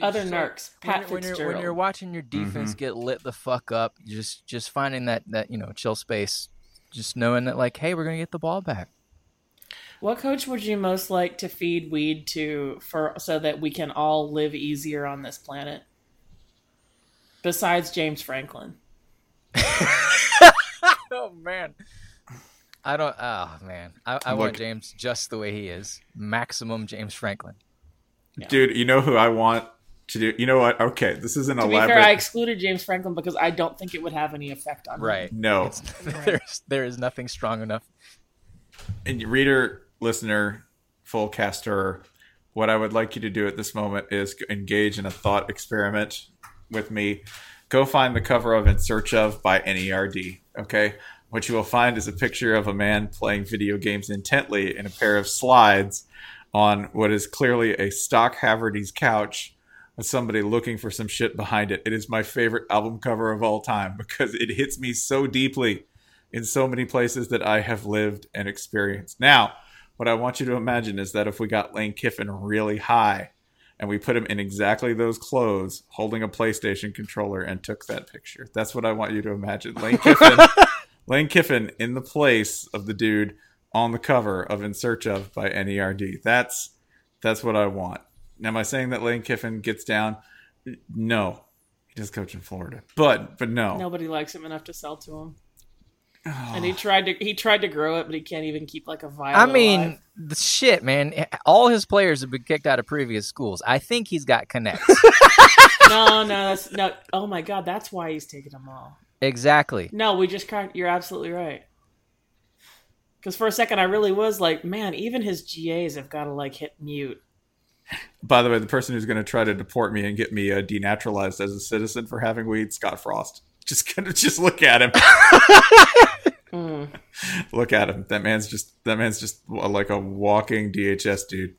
Other narcs, Pat when, Fitzgerald. When, you're, when you're watching your defense mm-hmm. get lit the fuck up, just just finding that, that you know chill space, just knowing that like, hey, we're gonna get the ball back. What coach would you most like to feed weed to for so that we can all live easier on this planet? Besides James Franklin. Oh man, I don't. Oh man, I, I want James just the way he is, maximum James Franklin. Yeah. Dude, you know who I want to do? You know what? Okay, this is an to elaborate... To be fair, I excluded James Franklin because I don't think it would have any effect on right. him. No. Right. No. There is nothing strong enough. And reader, listener, full caster, what I would like you to do at this moment is engage in a thought experiment with me. Go find the cover of In Search Of by N E R D, okay? What you will find is a picture of a man playing video games intently in a pair of slides on what is clearly a stock Haverty's couch with somebody looking for some shit behind it. It is my favorite album cover of all time because it hits me so deeply in so many places that I have lived and experienced. Now, what I want you to imagine is that if we got Lane Kiffin really high and we put him in exactly those clothes holding a PlayStation controller and took that picture. That's what I want you to imagine. Lane Kiffin, Lane Kiffin in the place of the dude on the cover of In Search Of by N E R D. That's that's what I want. Now, am I saying that Lane Kiffin gets down? No. He does coach in Florida. But but no. Nobody likes him enough to sell to him. Oh. And he tried to he tried to grow it, but he can't even keep like a violin. I mean, alive. The shit, man. All his players have been kicked out of previous schools. I think he's got connects. no, no, that's no oh my god, that's why he's taking them all. Exactly. No, we just cracked you're absolutely right. Because for a second, I really was like, man, even his G As have got to, like, hit mute. By the way, the person who's going to try to deport me and get me uh, denaturalized as a citizen for having weed, Scott Frost. Just gonna, just look at him. mm. Look at him. That man's just that man's just like a walking D H S dude.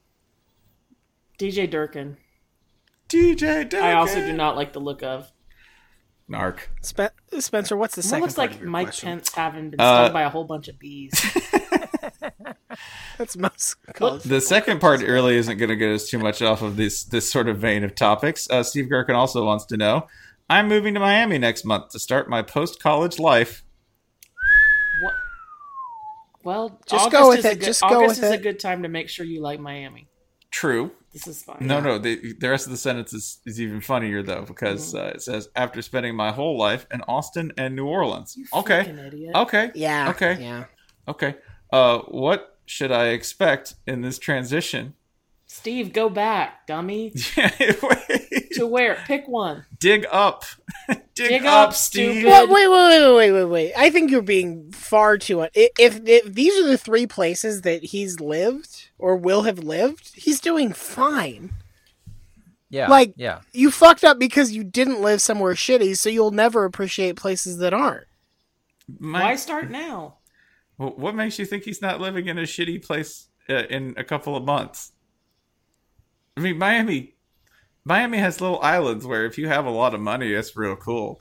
D J Durkin. D J Durkin. I also do not like the look of. Narc. Sp- Spencer, what's the second one? It looks like Mike question? Pence having been stung uh, by a whole bunch of bees. That's most college. The second part really isn't going to get us too much off of this this sort of vein of topics. Uh, Steve Gherkin also wants to know, I'm moving to Miami next month to start my post-college life. What? Well, just August go with it. Good, just August go with is it. a good time to make sure you like Miami. True. This is fine. No, no. The, the rest of the sentence is, is even funnier, though, because mm-hmm. uh, it says, after spending my whole life in Austin and New Orleans. You okay. Fucking idiot. Okay. Yeah. Okay. Yeah. Okay. Uh, what should I expect in this transition? Steve, go back, dummy. To where? Pick one. Dig up. Dig, Dig up, up, Steve. Wait, wait, wait, wait, wait, wait. I think you're being far too... Un- if, if these are the three places that he's lived... or will have lived, he's doing fine. Yeah. Like, yeah. You fucked up because you didn't live somewhere shitty, so you'll never appreciate places that aren't. My, Why start now? What makes you think he's not living in a shitty place uh, in a couple of months? I mean, Miami Miami has little islands where if you have a lot of money, it's real cool.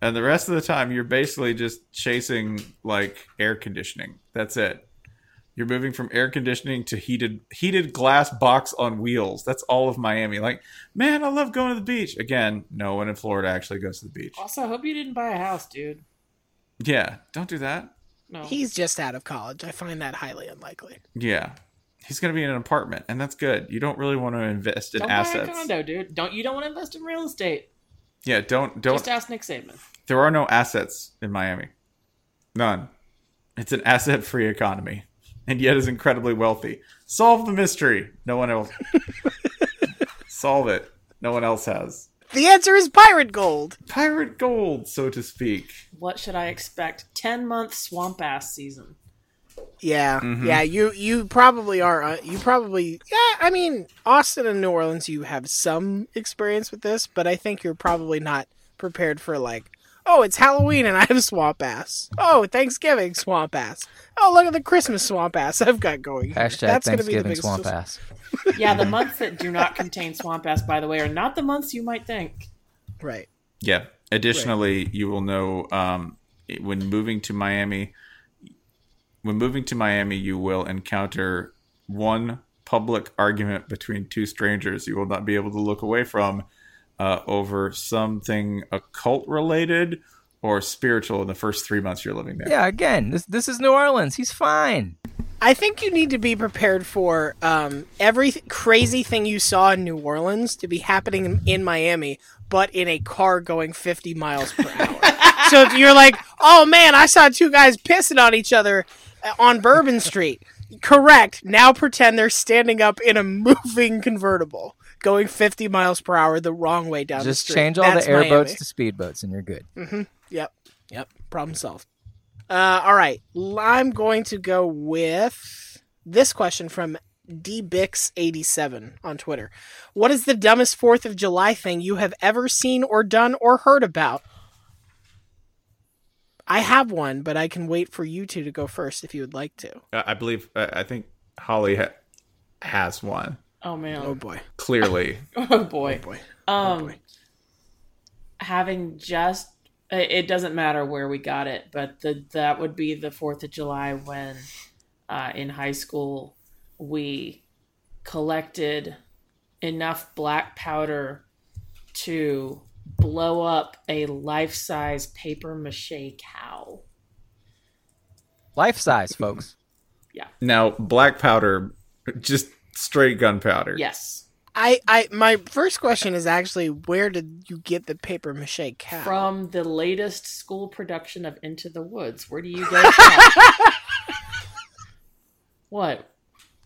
And the rest of the time, you're basically just chasing, like, air conditioning. That's it. You're moving from air conditioning to heated heated glass box on wheels. That's all of Miami. Like, man, I love going to the beach. Again, no one in Florida actually goes to the beach. Also, I hope you didn't buy a house, dude. Yeah, don't do that. No. He's just out of college. I find that highly unlikely. Yeah. He's going to be in an apartment, and that's good. You don't really want to invest in don't assets. Don't buy a condo, dude. Don't, you don't want to invest in real estate. Yeah, don't, don't. Just ask Nick Saban. There are no assets in Miami. None. It's an asset-free economy. And yet is incredibly wealthy. Solve the mystery. No one else. Solve it. No one else has. The answer is pirate gold. Pirate gold, so to speak. What should I expect? ten-month swamp ass season. Yeah, mm-hmm. yeah. You you probably are. Uh, you probably. Yeah, I mean, Austin and New Orleans, you have some experience with this, but I think you're probably not prepared for like. Oh, it's Halloween and I have swamp ass. Oh, Thanksgiving swamp ass. Oh, look at the Christmas swamp ass I've got going. Hashtag That's Thanksgiving gonna be the swamp ass. Yeah, the months that do not contain swamp ass, by the way, are not the months you might think. Right. Yeah. Additionally, right. you will know um, when moving to Miami, when moving to Miami, you will encounter one public argument between two strangers you will not be able to look away from. Uh, over something occult related or spiritual in the first three months you're living there. Yeah, again, this this is New Orleans. He's fine. I think you need to be prepared for um, every th- crazy thing you saw in New Orleans to be happening in, in Miami, but in a car going fifty miles per hour. So if you're like, oh man, I saw two guys pissing on each other on Bourbon Street. Correct. Now pretend they're standing up in a moving convertible. Going fifty miles per hour the wrong way down Just the street. Just change all That's the airboats to speedboats and you're good. Mm-hmm. Yep. Yep. Problem solved. Uh, all right. I'm going to go with this question from D Bix eighty-seven on Twitter. What is the dumbest fourth of July thing you have ever seen or done or heard about? I have one, but I can wait for you two to go first if you would like to. Uh, I believe, uh, I think Holly ha- has one. Oh man! Oh boy! Clearly. oh boy! Oh boy! Um, oh boy. Having just it doesn't matter where we got it, but the, that would be the Fourth of July when, uh, in high school, we collected enough black powder to blow up a life-size papier-mâché cow. Life-size, folks. Yeah. Now, black powder just. Straight gunpowder. Yes. I, I, my first question is actually, where did you get the paper mache cow? From the latest school production of Into the Woods. Where do you go? What?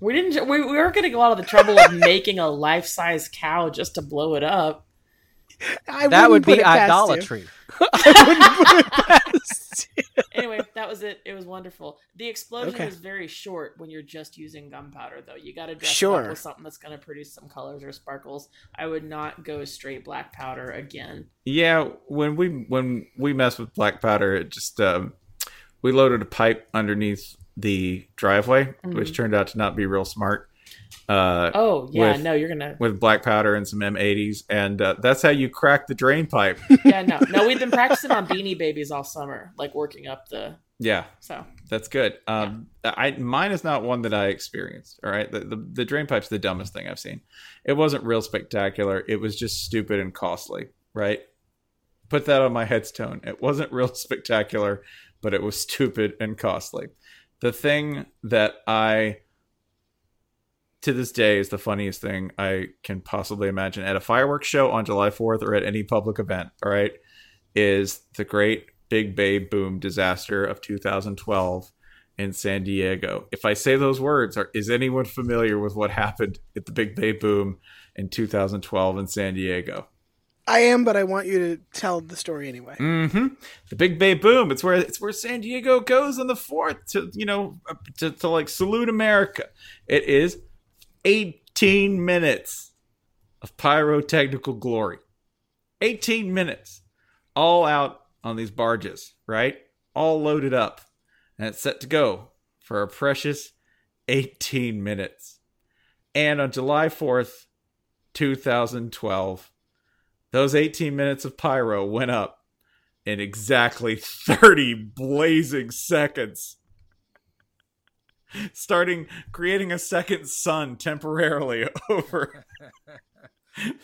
We didn't. We, we weren't going to go out of the trouble of making a life size cow just to blow it up. I that would be idolatry. I wouldn't put it past you. Anyway, that was it. It was wonderful. The explosion okay. is very short when you're just using gunpowder, though. You got to dress sure. up with something that's going to produce some colors or sparkles. I would not go straight black powder again. Yeah, when we when we mess with black powder, it just um, we loaded a pipe underneath the driveway, mm-hmm. which turned out to not be real smart. Uh, oh yeah, with, no, you're gonna with black powder and some M eighties, and uh, that's how you crack the drain pipe. yeah, no, no, we've been practicing on Beanie Babies all summer, like working up the yeah. So that's good. Um, yeah. I mine is not one that I experienced. All right, the, the the drain pipe's the dumbest thing I've seen. It wasn't real spectacular. It was just stupid and costly. Right, put that on my headstone. It wasn't real spectacular, but it was stupid and costly. The thing that I to this day is the funniest thing I can possibly imagine at a fireworks show on July fourth or at any public event, all right, is the great Big Bay Boom disaster of two thousand twelve in San Diego. If I say those words, are, is anyone familiar with what happened at the Big Bay Boom in two thousand twelve in San Diego? I am, but I want you to tell the story anyway. Mm-hmm. The Big Bay Boom. It's where it's where San Diego goes on the fourth to, you know, to, to like salute America. It is eighteen minutes of pyrotechnical glory. eighteen minutes. All out on these barges, right? All loaded up. And it's set to go for a precious eighteen minutes. And on July fourth, two thousand twelve, those eighteen minutes of pyro went up in exactly thirty blazing seconds. starting creating a second sun temporarily over.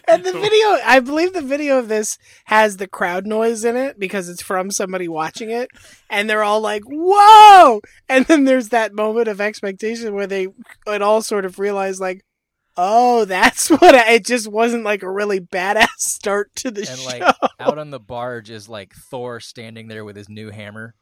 And the video, I believe the video of this has the crowd noise in it because it's from somebody watching it, and they're all like, whoa! And then there's that moment of expectation where they it all sort of realize, like, oh, that's what I, it just wasn't like a really badass start to the and show. And like out on the barge is like Thor standing there with his new hammer.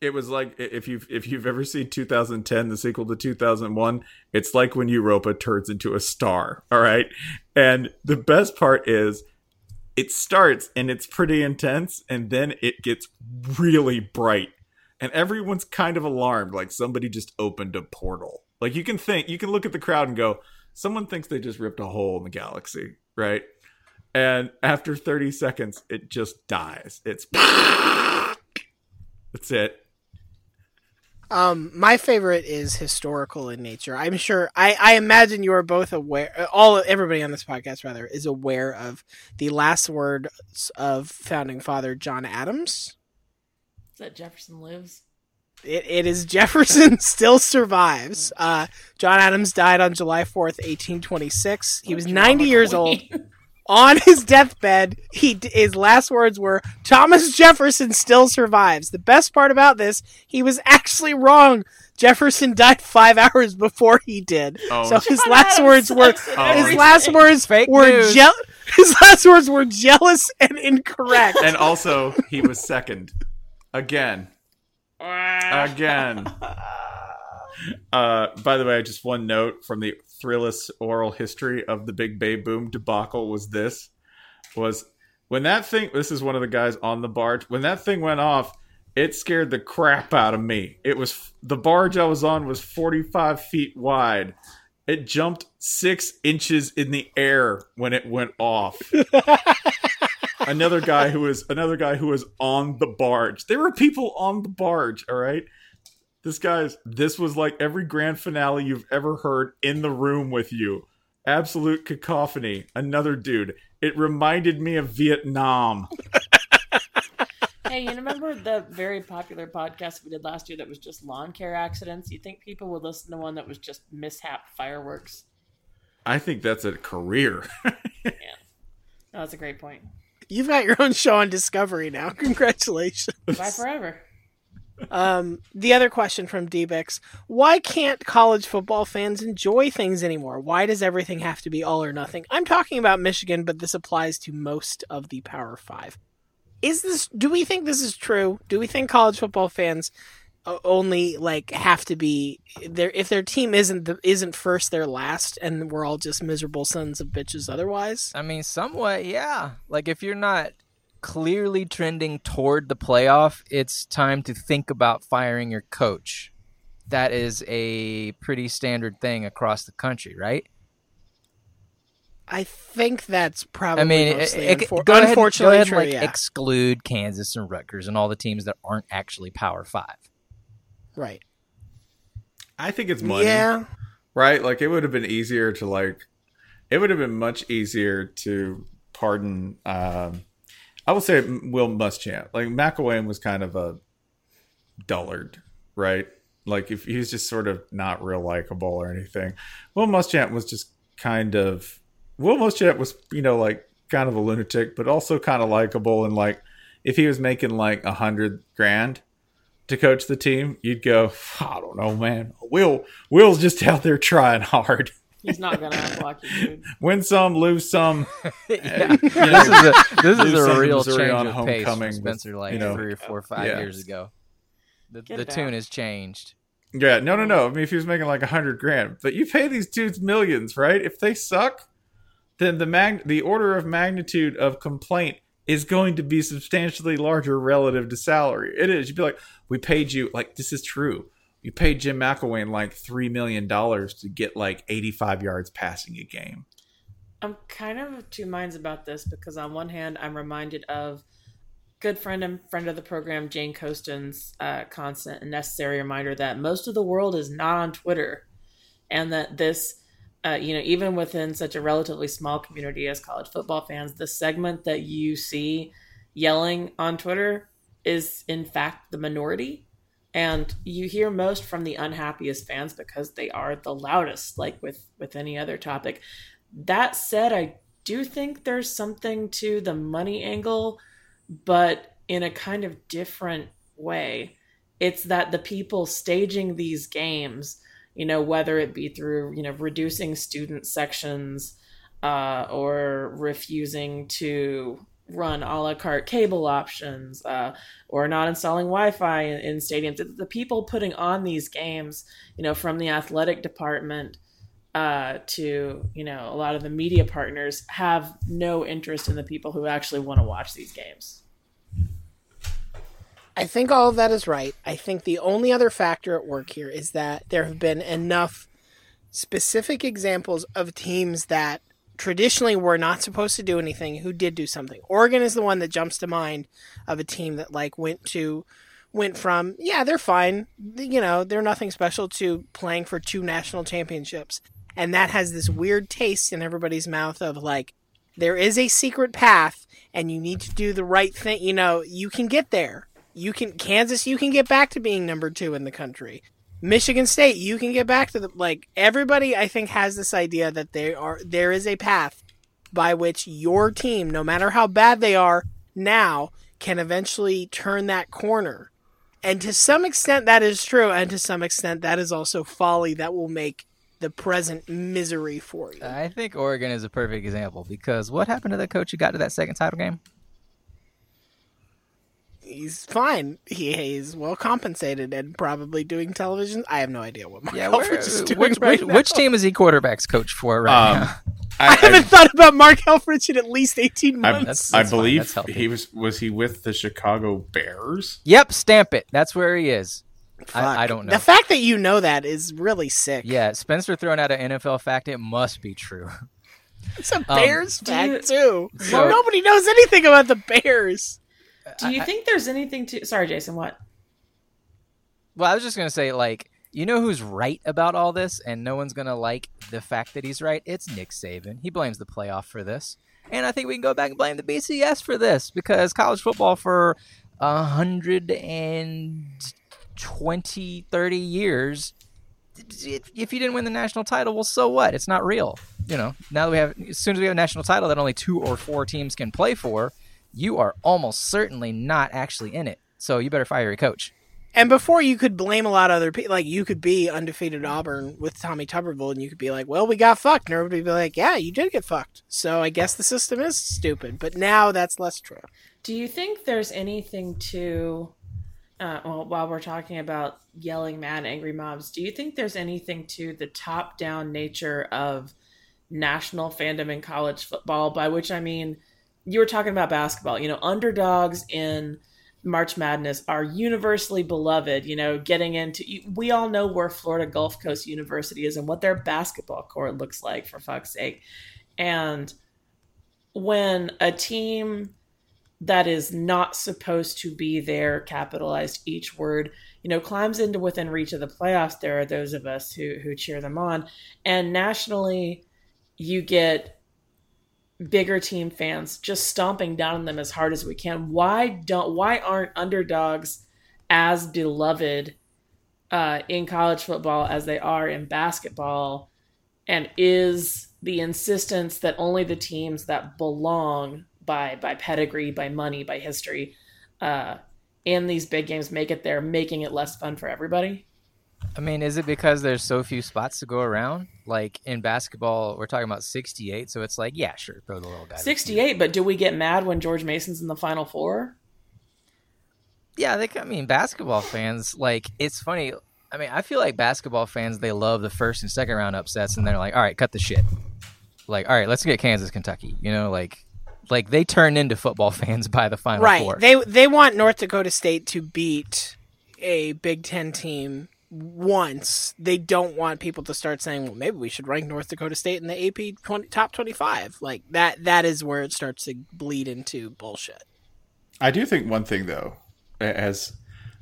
It was like, if you've if you've ever seen two thousand ten, the sequel to two thousand one, it's like when Europa turns into a star. All right, and the best part is it starts and it's pretty intense, and then it gets really bright, and everyone's kind of alarmed, like somebody just opened a portal. Like you can think, you can look at the crowd and go, someone thinks they just ripped a hole in the galaxy, right? And after thirty seconds, it just dies. It's that's it. Um, my favorite is historical in nature. I'm sure, I, I imagine you are both aware, all everybody on this podcast rather is aware of the last words of founding father John Adams. Is that Jefferson lives? It It is Jefferson still survives. Uh, John Adams died on July fourth, eighteen twenty-six. He was ninety years old. On his deathbed, he his last words were, "Thomas Jefferson still survives." The best part about this, he was actually wrong. Jefferson died five hours before he did. Oh. So his last words were oh. his last words Fake were je- his last words were jealous and incorrect. And also, he was second again, again. Uh, by the way, just one note from the Thrillist oral history of the Big Bay Boom debacle was this, was when that thing, this is one of the guys on the barge, when that thing went off, it scared the crap out of me. It was, the barge I was on was forty-five feet wide. It jumped six inches in the air when it went off. Another guy who was, another guy who was on the barge. There were people on the barge, all right? This guy's, this was like every grand finale you've ever heard in the room with you. Absolute cacophony. Another dude. It reminded me of Vietnam. Hey, you remember the very popular podcast we did last year that was just lawn care accidents? You think people would listen to one that was just mishap fireworks? I think that's a career. Yeah. No, that's a great point. You've got your own show on Discovery now. Congratulations. Bye forever. Um, the other question from D-Bix, why can't college football fans enjoy things anymore? Why does everything have to be all or nothing? I'm talking about Michigan, but this applies to most of the Power Five. Is this, do we think this is true? Do we think college football fans only like have to be there if their team isn't the, isn't first, they're last, and we're all just miserable sons of bitches otherwise? I mean, somewhat, yeah. Like if you're not clearly trending toward the playoff, it's time to think about firing your coach. That is a pretty standard thing across the country, right? I think that's probably. I mean, it, it, unfor- go ahead, unfortunately, go ahead and, like, true, yeah. Exclude Kansas and Rutgers and all the teams that aren't actually Power Five, right? I think it's money, yeah. Right? Like it would have been easier to like, it would have been much easier to pardon. Um, I will say Will Muschamp. Like, McElwain was kind of a dullard, right? Like, if he was just sort of not real likable or anything. Will Muschamp was just kind of... Will Muschamp was, you know, like, kind of a lunatic, but also kind of likable. And, like, if he was making, like, a hundred grand to coach the team, you'd go, I don't know, man. Will Will's just out there trying hard. He's not going to unblock you, dude. Win some, lose some. Yeah. You know, this is a, this is a real Missouri change of pace from Spencer like you know, three or four or five yeah. years ago. The, the tune has changed. Yeah, no, no, no. I mean, if he was making like a hundred grand. But you pay these dudes millions, right? If they suck, then the mag- the order of magnitude of complaint is going to be substantially larger relative to salary. It is. You'd be like, we paid you. Like, this is true. You paid Jim McElwain like three million dollars to get like eighty-five yards passing a game. I'm kind of of two minds about this because on one hand, I'm reminded of good friend and friend of the program, Jane Coaston's uh, constant and necessary reminder that most of the world is not on Twitter. And that this, uh, you know, even within such a relatively small community as college football fans, the segment that you see yelling on Twitter is in fact the minority. And you hear most from the unhappiest fans because they are the loudest, like with, with any other topic. That said, I do think there's something to the money angle, but in a kind of different way. It's that the people staging these games, you know, whether it be through, you know, reducing student sections uh, or refusing to run a la carte cable options uh, or not installing Wi-Fi in, in stadiums. The people putting on these games, you know, from the athletic department uh, to, you know, a lot of the media partners have no interest in the people who actually want to watch these games. I think all of that is right. I think the only other factor at work here is that there have been enough specific examples of teams that traditionally were not supposed to do anything who did do something. Oregon is the one that jumps to mind of a team that like went to went from, yeah, they're fine, you know, they're nothing special, to playing for two national championships. And that has this weird taste in everybody's mouth of like, there is a secret path and you need to do the right thing. You know, you can get there. You can, Kansas, you can get back to being number two in the country. Michigan State, you can get back to the, like, everybody I think has this idea that they are, there is a path by which your team, no matter how bad they are now, can eventually turn that corner. And to some extent that is true, and to some extent that is also folly that will make the present misery for you. I think Oregon is a perfect example, because what happened to the coach who got to that second title game? He's fine. He, he's well compensated and probably doing television. I have no idea what Mark yeah, Helfrich is doing which, right which, now. Which team is he quarterback's coach for right um, now? I, I haven't I, thought about Mark Helfrich in at least eighteen months. I, that's, that's I believe he was. Was he with the Chicago Bears? Yep, stamp it. That's where he is. I, I don't know. The fact that you know that is really sick. Yeah, Spencer throwing out an N F L fact. It must be true. It's a Bears um, fact too. So, nobody knows anything about the Bears. Do you I, think there's anything to... Sorry, Jason, what? Well, I was just going to say, like, you know who's right about all this, and no one's going to like the fact that he's right? It's Nick Saban. He blames the playoff for this. And I think we can go back and blame the B C S for this, because college football for one hundred twenty, thirty years, if you didn't win the national title, well, so what? It's not real. You know, now that we have... As soon as we have a national title that only two or four teams can play for... you are almost certainly not actually in it. So you better fire your coach. And before, you could blame a lot of other people. Like, you could be undefeated Auburn with Tommy Tuberville, and you could be like, well, we got fucked. And everybody would be like, yeah, you did get fucked. So I guess the system is stupid. But now that's less true. Do you think there's anything to, uh, well, while we're talking about yelling mad, angry mobs, do you think there's anything to the top-down nature of national fandom in college football, by which I mean... You were talking about basketball, you know, underdogs in March Madness are universally beloved, you know, getting into, we all know where Florida Gulf Coast University is and what their basketball court looks like, for fuck's sake. And when a team that is not supposed to be there, capitalized each word, you know, climbs into within reach of the playoffs, there are those of us who, who cheer them on. And nationally, you get bigger team fans just stomping down on them as hard as we can. Why don't, why aren't underdogs as beloved uh, in college football as they are in basketball? And is the insistence that only the teams that belong by, by pedigree, by money, by history, uh, in these big games make it there, making it less fun for everybody? I mean, is it because there's so few spots to go around? Like in basketball, we're talking about sixty-eight, so it's like, yeah, sure, throw the little guy. sixty-eight, but do we get mad when George Mason's in the Final Four? Yeah, they, I mean, basketball fans, like, it's funny. I mean, I feel like basketball fans, they love the first and second round upsets, and they're like, all right, cut the shit. Like, all right, let's get Kansas, Kentucky. You know, like, like they turn into football fans by the Final right. Four. They, they want North Dakota State to beat a Big Ten team. Once they don't want people to start saying, well, maybe we should rank North Dakota State in the A P twenty, top twenty-five. Like that, that is where it starts to bleed into bullshit. I do think one thing though, as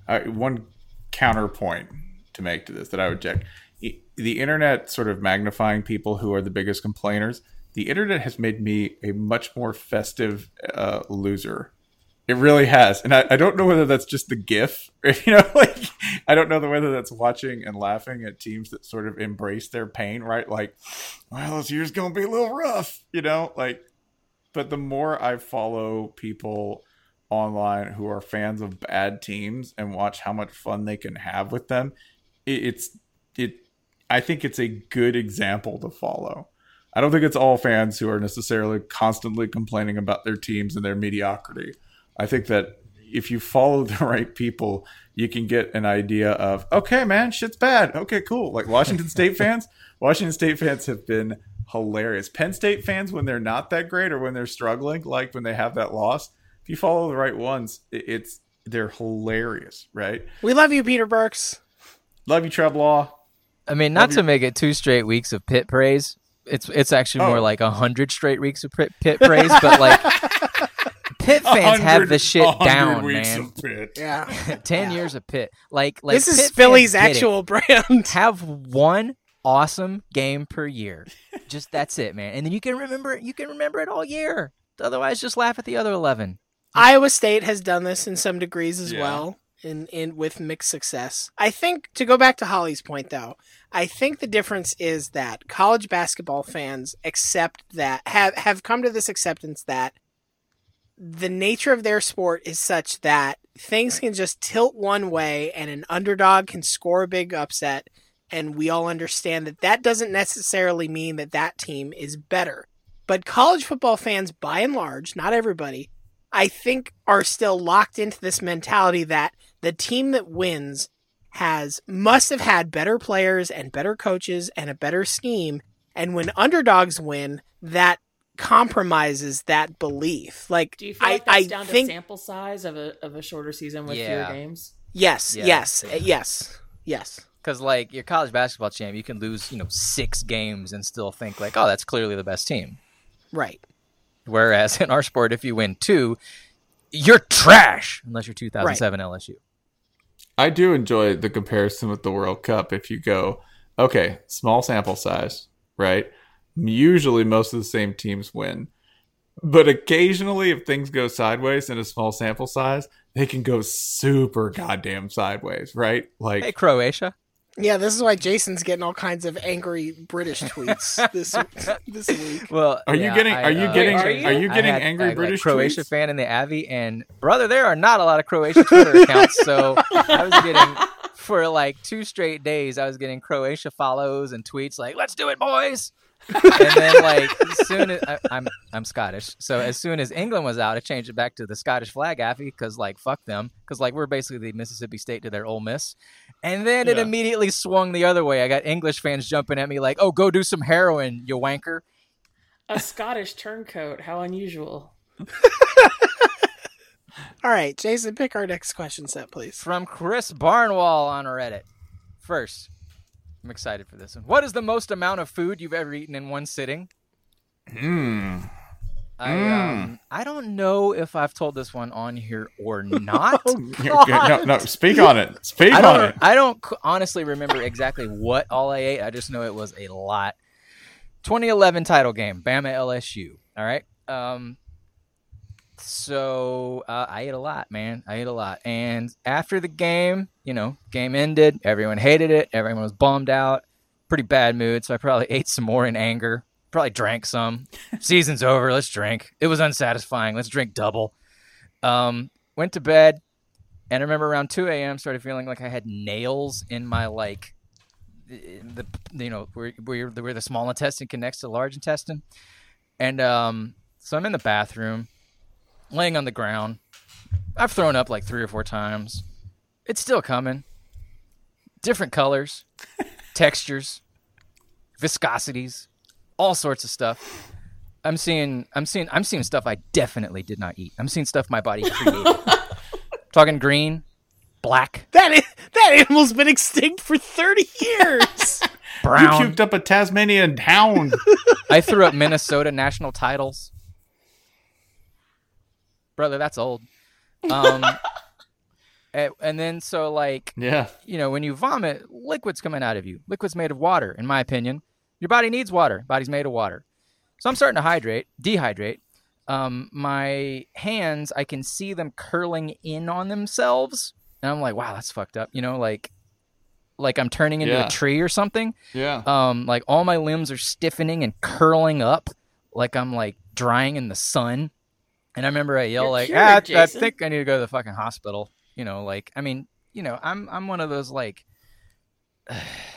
uh, one counterpoint to make to this that I would check, the internet sort of magnifying people who are the biggest complainers. The internet has made me a much more festive uh, loser It really has. And I, I don't know whether that's just the GIF. You know, like, I don't know whether that's watching and laughing at teams that sort of embrace their pain, right? Like, well, this year's going to be a little rough, you know? Like, but the more I follow people online who are fans of bad teams and watch how much fun they can have with them, it, it's, it, I think it's a good example to follow. I don't think it's all fans who are necessarily constantly complaining about their teams and their mediocrity. I think that if you follow the right people, you can get an idea of, okay, man, shit's bad. Okay, cool. Like Washington State fans, Washington State fans have been hilarious. Penn State fans, when they're not that great or when they're struggling, like when they have that loss, if you follow the right ones, it's they're hilarious, right? We love you, Peter Burks. Love you, Treblaw. I mean, not love to you. Make it two straight weeks of Pitt praise. It's it's actually oh. more like one hundred straight weeks of Pitt praise, but like... Pitt fans have the shit down, weeks man. Of Pitt. Yeah, ten yeah. years of Pitt. Like, like this is Pitt Philly's actual brand. Have one awesome game per year. Just that's it, man. And then you can remember it. You can remember it all year. Otherwise, just laugh at the other eleven. Iowa State has done this in some degrees as yeah. well, and and with mixed success. I think to go back to Holly's point, though, I think the difference is that college basketball fans accept that have have come to this acceptance that. The nature of their sport is such that things can just tilt one way and an underdog can score a big upset. And we all understand that that doesn't necessarily mean that that team is better. But college football fans, by and large, not everybody, I think are still locked into this mentality that the team that wins has must have had better players and better coaches and a better scheme. And when underdogs win, that compromises that belief. Like, do you feel like I, that's I down think... to sample size of a of a shorter season with yeah. fewer games? Yes, yeah. yes, yeah. yes, yes. Because like your college basketball champ, you can lose you know six games and still think like, oh, that's clearly the best team, right? Whereas in our sport, if you win two, you're trash unless you're two thousand seven right. L S U. I do enjoy the comparison with the World Cup. If you go, okay, small sample size, right? Usually most of the same teams win, but occasionally if things go sideways in a small sample size, they can go super goddamn sideways, right? Like, hey, Croatia. Yeah, this is why Jason's getting all kinds of angry British tweets this this week. Well, are yeah, you getting? Are I, you uh, getting? Are you, are you getting had, angry I, British like, tweets? Croatia fan in the Abbey, and brother, there are not a lot of Croatia Twitter accounts, so I was getting. For like two straight days, I was getting Croatia follows and tweets like, let's do it, boys. And then like as soon as I, I'm I'm Scottish. So as soon as England was out, I changed it back to the Scottish flag affy because like fuck them. Because like we're basically the Mississippi State to their Ole Miss. And then yeah. it immediately swung the other way. I got English fans jumping at me like, oh, go do some heroin, you wanker. A Scottish turncoat. How unusual. All right, Jason, pick our next question set, please. From Chris Barnwell on Reddit. First, I'm excited for this one. What is the most amount of food you've ever eaten in one sitting? Mm. I, mm. Um, I don't know if I've told this one on here or not. oh, no, no, speak on it. Speak on it. I don't honestly remember exactly what all I ate. I just know it was a lot. twenty eleven title game, Bama L S U. All right. Um. So uh, I ate a lot, man. I ate a lot. And after the game, you know, game ended. Everyone hated it. Everyone was bummed out. Pretty bad mood. So I probably ate some more in anger. Probably drank some. Season's over. Let's drink. It was unsatisfying. Let's drink double. Um, went to bed. And I remember around two a.m. started feeling like I had nails in my, like, the, the you know, where, where, where the small intestine connects to the large intestine. And um, so I'm in the bathroom. Laying on the ground. I've thrown up like three or four times. It's still coming. Different colors, textures, viscosities, all sorts of stuff. I'm seeing I'm seeing I'm seeing stuff I definitely did not eat. I'm seeing stuff my body created. Talking green, black. That is, that animal's been extinct for thirty years. Brown. You puked up a Tasmanian hound. I threw up Minnesota national titles. Brother, that's old. Um, and, and then so like, yeah. you know, when you vomit, liquid's coming out of you. Liquid's made of water, in my opinion. Your body needs water. Body's made of water. So I'm starting to hydrate, dehydrate. um, my hands, I can see them curling in on themselves. And I'm like, wow, that's fucked up. You know, like, like I'm turning into yeah. a tree or something. Yeah. Um, like all my limbs are stiffening and curling up like I'm like drying in the sun. And I remember I yelled, You're like, cured, ah, I, I think I need to go to the fucking hospital. You know, like, I mean, you know, I'm, I'm one of those like,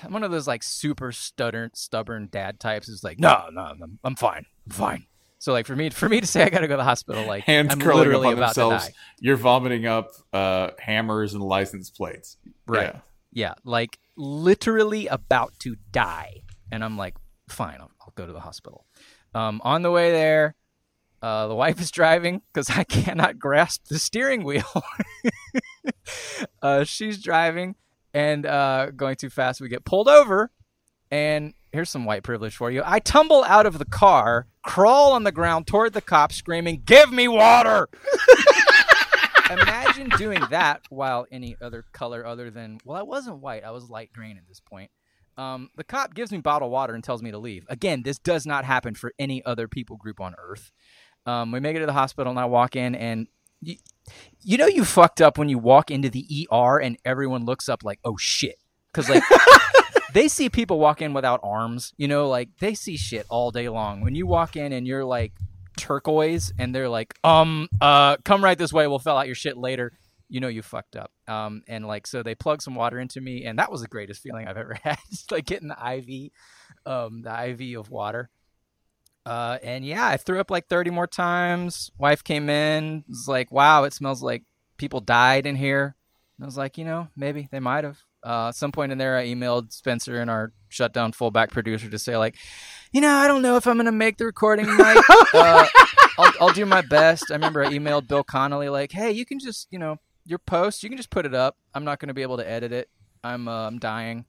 I'm one of those like super stubborn, stubborn dad types who's like, no, no, I'm, I'm fine. I'm fine. So like for me, for me to say I got to go to the hospital, like hands I'm curling literally up on about themselves. To die. You're vomiting up uh, hammers and license plates. Right. Yeah. yeah. Like literally about to die. And I'm like, fine, I'll, I'll go to the hospital. Um, on the way there, uh, the wife is driving because I cannot grasp the steering wheel. uh, she's driving. And uh, going too fast, we get pulled over. And here's some white privilege for you. I tumble out of the car, crawl on the ground toward the cop, screaming, "Give me water!" Imagine doing that while any other color other than, well, I wasn't white. I was light green at this point. Um, the cop gives me bottled water and tells me to leave. Again, this does not happen for any other people group on Earth. Um, we make it to the hospital, and I walk in, and... Y- You know you fucked up when you walk into the E R and everyone looks up like, oh, shit. Because, like, they see people walk in without arms. You know, like, they see shit all day long. When you walk in and you're, like, turquoise and they're like, um, uh, come right this way. We'll fill out your shit later. You know you fucked up. Um, and, like, so they plug some water into me. And that was the greatest feeling I've ever had. It's like getting the I V, um, the I V of water. Uh, and yeah, I threw up like thirty more times. Wife came in, was like, wow, it smells like people died in here. And I was like, you know, maybe they might have. Uh, at some point in there, I emailed Spencer and our shutdown fullback producer to say like, you know, I don't know if I'm going to make the recording, Mike. uh, I'll, I'll do my best. I remember I emailed Bill Connolly like, hey, you can just, you know, your post, you can just put it up. I'm not going to be able to edit it. I'm uh, I'm dying.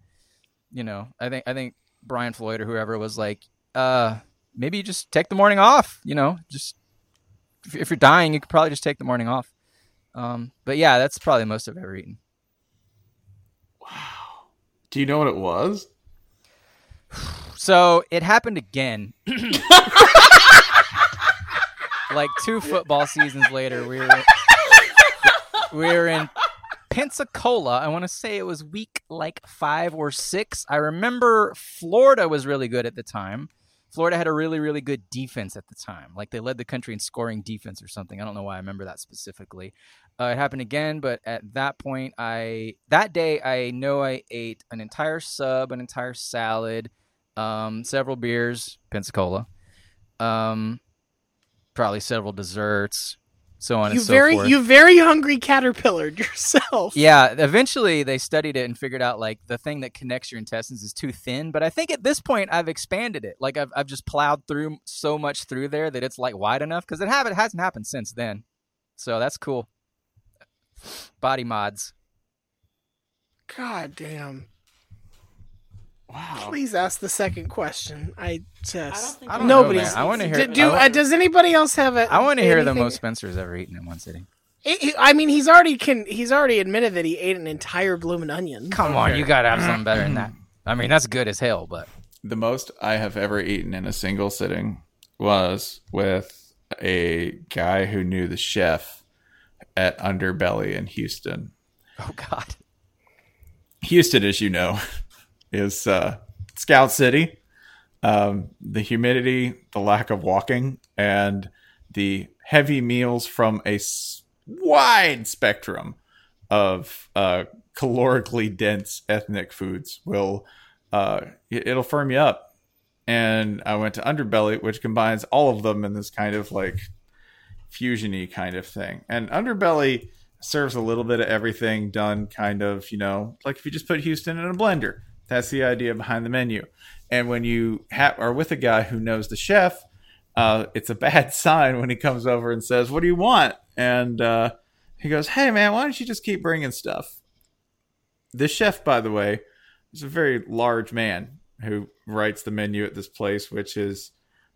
You know, I think I think Brian Floyd or whoever was like, uh, maybe you just take the morning off, you know, just if, if you're dying, you could probably just take the morning off. Um, but yeah, that's probably the most I've ever eaten. Wow. Do you know what it was? So it happened again. Like two football seasons later, we were in, we were in Pensacola. I want to say it was week like five or six. I remember Florida was really good at the time. Florida had a really, really good defense at the time. Like, they led the country in scoring defense or something. I don't know why I remember that specifically. Uh, it happened again, but at that point, I that day, I know I ate an entire sub, an entire salad, um, several beers, Pensacola, um, probably several desserts, so on you and so very, forth. You very hungry caterpillared yourself. Yeah, eventually they studied it and figured out, like, the thing that connects your intestines is too thin. But I think at this point I've expanded it. Like, I've I've just plowed through so much through there that it's, like, wide enough. Because it, have, it hasn't happened since then. So that's cool. Body mods. God damn. Wow. Please ask the second question. I just I don't nobody's. Know, I want to hear. Do, do, uh, does anybody else have a? I want to hear the most Spencer's ever eaten in one sitting. It, it, I mean, he's already can. He's already admitted that he ate an entire bloomin' onion. Come on, here. You gotta have something better than that. I mean, that's good as hell. But the most I have ever eaten in a single sitting was with a guy who knew the chef at Underbelly in Houston. Oh God, Houston, as you know. Is uh, Scout City. Um, the humidity, the lack of walking, and the heavy meals from a s- wide spectrum of uh, calorically dense ethnic foods will uh, it'll firm you up. And I went to Underbelly, which combines all of them in this kind of like fusion-y kind of thing. And Underbelly serves a little bit of everything done kind of, you know, like if you just put Houston in a blender. That's the idea behind the menu. And when you ha- are with a guy who knows the chef, uh, it's a bad sign when he comes over and says, what do you want? And uh, he goes, hey, man, why don't you just keep bringing stuff? This chef, by the way, is a very large man who writes the menu at this place, which is,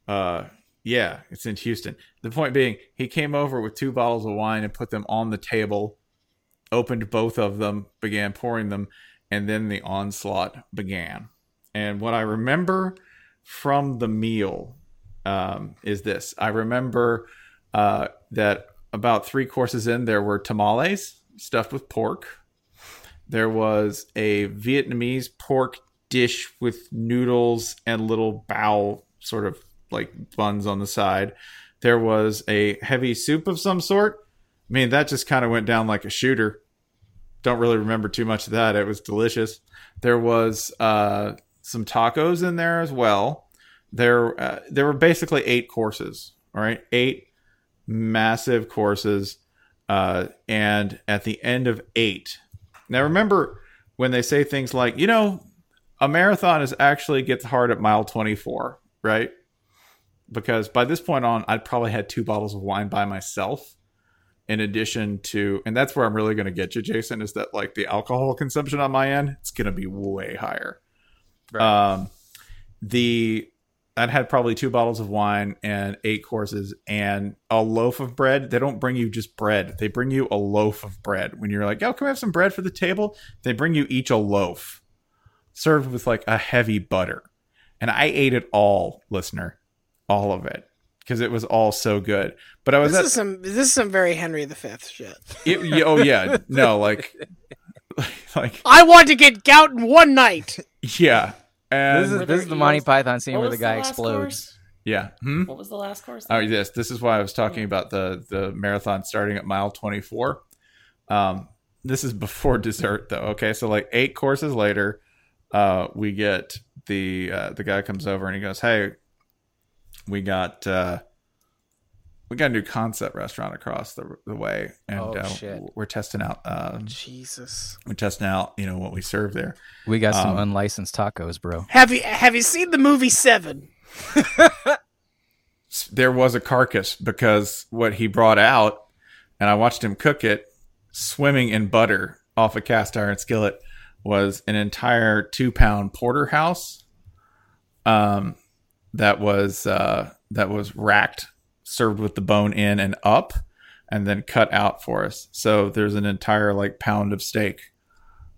uh, yeah, it's in Houston. The point being, he came over with two bottles of wine and put them on the table, opened both of them, began pouring them. And then the onslaught began. And what I remember from the meal um, is this. I remember uh, that about three courses in, there were tamales stuffed with pork. There was a Vietnamese pork dish with noodles and little bao sort of like buns on the side. There was a heavy soup of some sort. I mean, that just kind of went down like a shooter. Don't really remember too much of that. It was delicious. There was uh, some tacos in there as well. There, uh, there were basically eight courses. All right, eight massive courses. Uh, and at the end of eight, now remember when they say things like, you know, a marathon is actually gets hard at mile twenty-four, right? Because by this point on, I'd probably had two bottles of wine by myself. In addition to, and that's where I'm really going to get you, Jason, is that like the alcohol consumption on my end, it's going to be way higher. Right. Um, the I'd had probably two bottles of wine and eight courses and a loaf of bread. They don't bring you just bread; they bring you a loaf of bread. When you're like, "Oh, can we have some bread for the table?" They bring you each a loaf, served with like a heavy butter, and I ate it all, listener, all of it. Because it was all so good, but I was this at, is some this is some very Henry the Fifth shit. It, oh yeah, no, like, like I want to get gout in one night. Yeah, and this is, this is the Monty was, Python scene where the guy the explodes. Course? Yeah, hmm? What was the last course? Then? Oh yes, this is why I was talking about the the marathon starting at mile twenty-four. Um, this is before dessert though. Okay, so like eight courses later, uh, we get the uh, the guy comes over and he goes, "Hey. We got uh, we got a new concept restaurant across the, the way, and oh, uh, we're testing out. Um, Jesus, we're testing out. You know what we serve there. We got um, some unlicensed tacos, bro. Have you have you seen the movie Seven? There was a carcass because what he brought out, and I watched him cook it, swimming in butter off a cast iron skillet, was an entire two pound porterhouse. Um. That was uh, that was racked, served with the bone in and up, and then cut out for us. So there's an entire like pound of steak,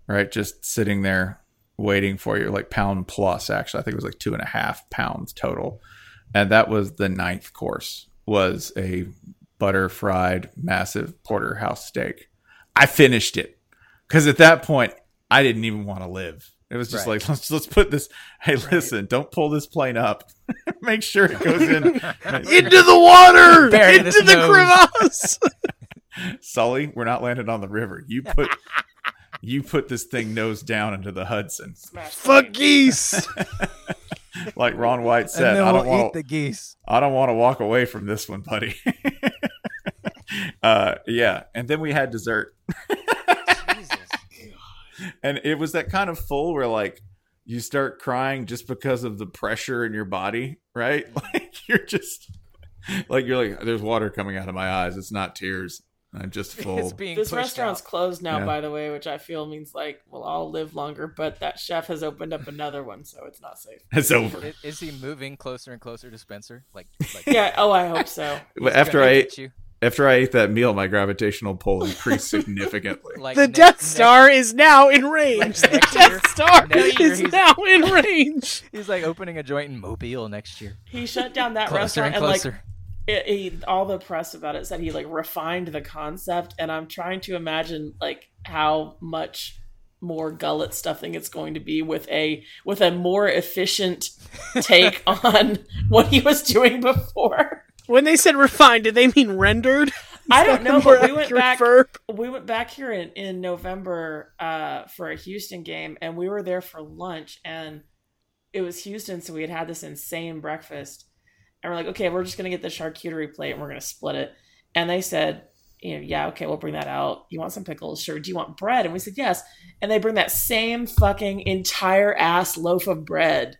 right? Just sitting there waiting for you, like pound plus. Actually, I think it was like two and a half pounds total, and that was the ninth course. Was a butter fried massive porterhouse steak. I finished it because at that point I didn't even want to live. It was just right. like, let's let's put this. Hey, right. listen, don't pull this plane up. Make sure it goes in into the water, into the nose. crevasse. Sully, we're not landing on the river. You put you put this thing nose down into the Hudson. Smash Fuck it. Geese. Like Ron White said, we'll I don't want the geese. I don't want to walk away from this one, buddy. uh, yeah, and then we had dessert. And it was that kind of full where like you start crying just because of the pressure in your body, right? Like you're just like you're like, there's water coming out of my eyes. It's not tears. I'm just full. It's being this restaurant's out. Closed now, yeah. by the way, which I feel means like we'll all live longer. But that chef has opened up another one, so it's not safe. It's over. Is, is he moving closer and closer to Spencer? Like, like yeah. Oh, I hope so. After I ate you. After I ate that meal, my gravitational pull increased significantly. Like the next, Death Star next, is now in range. Like the Death year, Star is now in range. He's like opening a joint in Mobile next year. He shut down that closer restaurant and, and like it, he, all the press about it said he like refined the concept. And I'm trying to imagine like how much more gullet stuffing it's going to be with a with a more efficient take on what he was doing before. When they said refined, did they mean rendered? Is I don't know, but we went back verb? we went back here in, in November uh, for a Houston game, and we were there for lunch, and it was Houston, so we had had this insane breakfast. And we're like, okay, we're just going to get the charcuterie plate, and we're going to split it. And they said, you know, yeah, okay, we'll bring that out. You want some pickles? Sure. Do you want bread? And we said, yes. And they bring that same fucking entire ass loaf of bread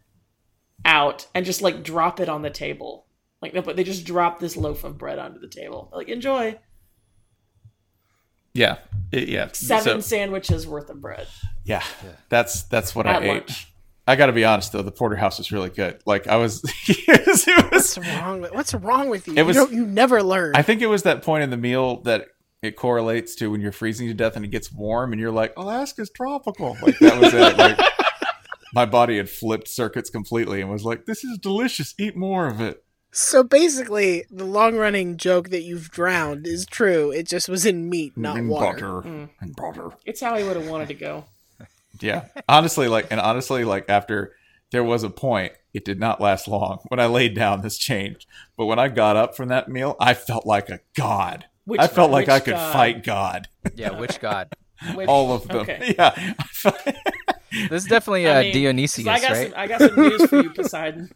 out and just, like, drop it on the table. Like, no, but they just dropped this loaf of bread onto the table. Like, enjoy. Yeah, it, yeah. Seven so, sandwiches worth of bread. Yeah, yeah. that's that's what At I lunch. ate. I got to be honest though, the porterhouse was really good. Like, I was. it was what's wrong with What's wrong with you? It was, you, don't, you never learn. I think it was that point in the meal that it correlates to when you're freezing to death and it gets warm and you're like, Alaska's tropical. Like that was it. Like, my body had flipped circuits completely and was like, this is delicious. Eat more of it. So basically, the long-running joke that you've drowned is true. It just was in meat, not in water. Butter. Mm. And butter. It's how he would have wanted to go. Yeah. Honestly, like, and honestly, like, after there was a point, it did not last long. When I laid down, this changed. But when I got up from that meal, I felt like a god. Which, I felt like I could god? fight God. Yeah, which god? Which, all of them. Okay. Yeah. This is definitely uh, I mean, Dionysius, I got right? Some, I got some news for you, Poseidon.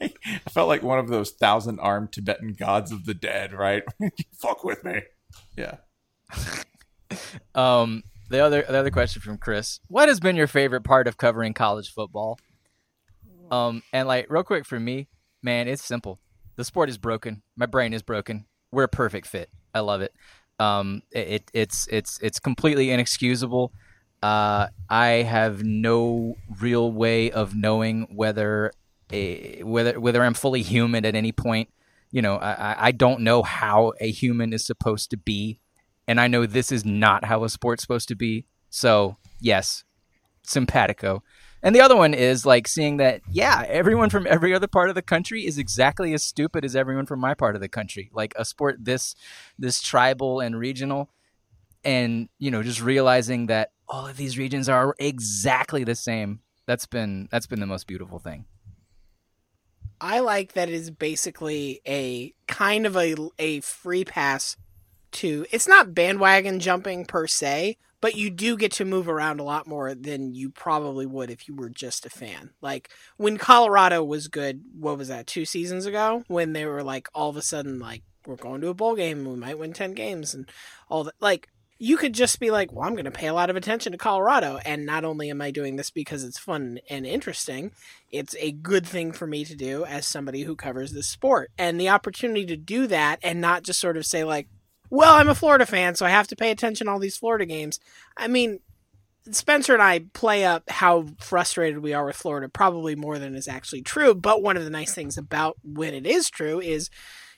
I felt like one of those thousand-armed Tibetan gods of the dead, right? Fuck with me. Yeah. Um. The other the other question from Chris: what has been your favorite part of covering college football? Um. And like, real quick for me, man, it's simple. The sport is broken. My brain is broken. We're a perfect fit. I love it. Um. It, it it's it's it's completely inexcusable. Uh, I have no real way of knowing whether a, whether whether I'm fully human at any point. You know, I, I don't know how a human is supposed to be, and I know this is not how a sport's supposed to be. So, yes, simpatico. And the other one is like seeing that, yeah, everyone from every other part of the country is exactly as stupid as everyone from my part of the country. Like a sport this this tribal and regional, and you know, just realizing that all of these regions are exactly the same. That's been that's been the most beautiful thing. I like that it is basically a kind of a, a free pass to, it's not bandwagon jumping per se, but you do get to move around a lot more than you probably would if you were just a fan. Like when Colorado was good, what was that, two seasons ago? When they were like all of a sudden like, we're going to a bowl game and we might win ten games and all that. Like, you could just be like, well, I'm going to pay a lot of attention to Colorado. And not only am I doing this because it's fun and interesting, it's a good thing for me to do as somebody who covers this sport. And the opportunity to do that and not just sort of say like, well, I'm a Florida fan, so I have to pay attention to all these Florida games. I mean, Spencer and I play up how frustrated we are with Florida, probably more than is actually true. But one of the nice things about when it is true is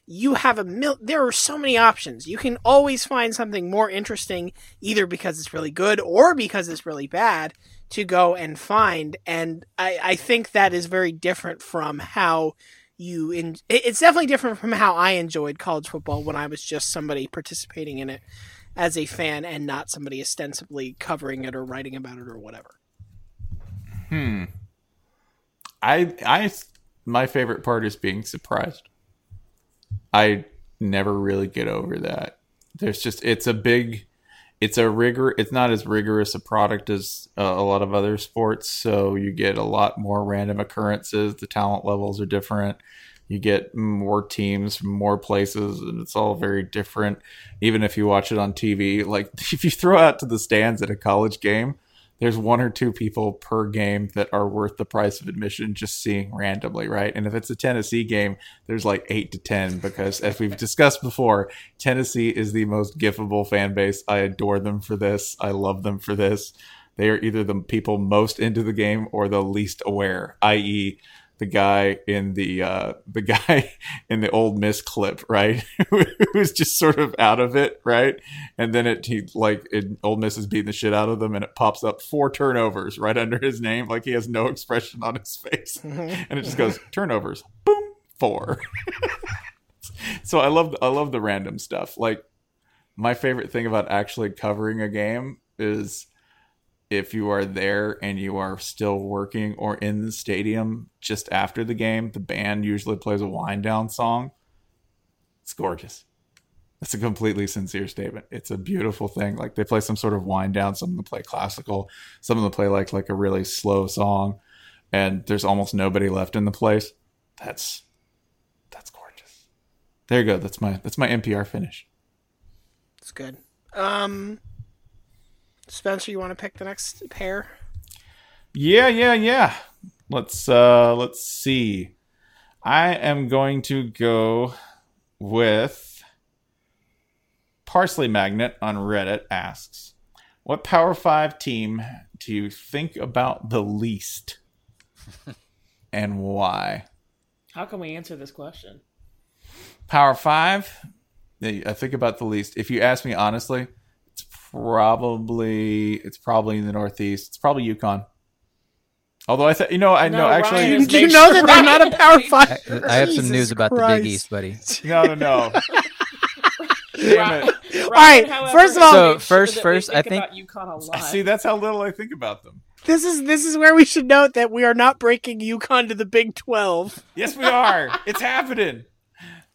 you have a mil- there are so many options. You can always find something more interesting, either because it's really good or because it's really bad, to go and find. And I, I think that is very different from how you in- it's definitely different from how I enjoyed college football when I was just somebody participating in it as a fan and not somebody ostensibly covering it or writing about it or whatever. Hmm. I I my favorite part is being surprised. I never really get over that. There's just, it's a big, it's a rigor. It's not as rigorous a product as uh, a lot of other sports. So you get a lot more random occurrences. The talent levels are different. You get more teams from more places, and it's all very different. Even if you watch it on T V, like if you throw out to the stands at a college game, there's one or two people per game that are worth the price of admission just seeing randomly, right? And if it's a Tennessee game, there's like eight to ten because, as we've discussed before, Tennessee is the most gifable fan base. I adore them for this. I love them for this. They are either the people most into the game or the least aware, that is, the guy in the uh, the guy in the Ole Miss clip, right? Who's just sort of out of it, right? And then it he like it, Ole Miss is beating the shit out of them, and it pops up four turnovers right under his name, like he has no expression on his face, and it just goes turnovers, boom, four. So I love I love the random stuff. Like my favorite thing about actually covering a game is, if you are there and you are still working or in the stadium just after the game, the band usually plays a wind down song. It's gorgeous. That's a completely sincere statement. It's a beautiful thing. Like they play some sort of wind down. Some of them play classical. Some of them play like, like a really slow song, and there's almost nobody left in the place. That's, that's gorgeous. There you go. That's my, that's my N P R finish. It's good. Um, Spencer, you want to pick the next pair? Yeah, yeah, yeah. Let's uh, let's see. I am going to go with Parsley Magnet on Reddit asks, what Power Five team do you think about the least and why? How can we answer this question? Power Five? I think about the least. If you ask me honestly, Probably it's probably in the Northeast. It's probably UConn. Although I thought, you know, I no, know actually. You, you know that they're not a Power Five. I, I have Jesus some news about Christ. The Big East, buddy. No, no, no. Damn it. Right, all right. However, first of all, so first, sure first, I think. See, that's how little I think about them. This is this is where we should note that we are not breaking UConn to the Big twelve. Yes, we are. It's happening.